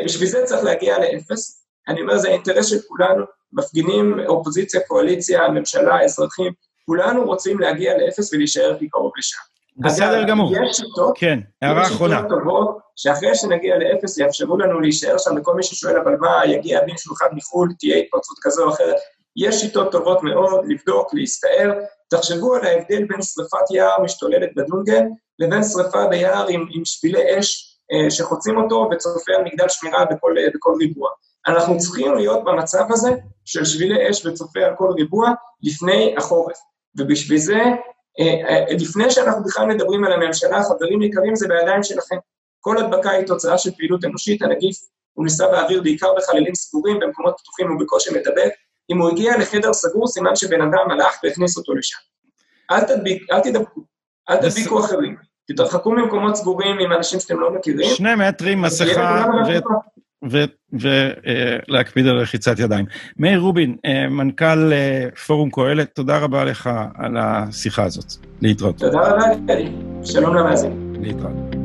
בשביל זה צריך להגיע לאפס, אני אומר, זה האינטרס של כולנו, מפגינים, אופוזיציה, קואליציה, ממשלה, אזרחים, כולנו רוצים להגיע לאפס ולהישאר כקרוב לשם. בסדר גמור. יש שיטות, כן, הערה אחרונה. יש שיטות טובות, שאחרי שנגיע לאפס, יאפשרו לנו להישאר שם, לכל מי ששואל, אבל מה, יגיע בין שלוחת מחול, תהיה התפרצות כזו או אחרת, יש שיטות טובות מאוד, לבדוק, להסתער, תחשבו על ההבדל בין שריפת יער משתוללת בדונגל, לבין שריפה ביער עם, עם שבילי אש אה, שחוצים אותו, וצופה על מגדל שמירה בכל, בכל ריבוע. אנחנו צריכים להיות במצב הזה, של שבילי אש וצופה על כל ריבוע, לפני החורף. ובשביל זה, אה, אה, לפני שאנחנו בכלל מדברים על הממשלה, חברים יקרים, זה בידיים שלכם. כל הדבקה היא תוצאה של פעילות אנושית, הנגיף הוא ניסה באוויר בעיקר בחללים סגורים, במקומות פתוחים ובקושי מדבק, אם הוא הגיע לחדר סגור, סימן שבן אדם הלך והכניס אותו לשם. אל תדביק, אל תדבקו, אל תדביקו אחרים. תתרחקו ממקומות סגורים עם אנשים שאתם לא מכירים. שני מטרים, מסכה, ולהקפיד על רחיצת ידיים. מאיר רובין, מנכ"ל פורום קהלת, תודה רבה לך על השיחה הזאת. להתראות. תודה רבה, אלי. שלום למאזינים. להתראות.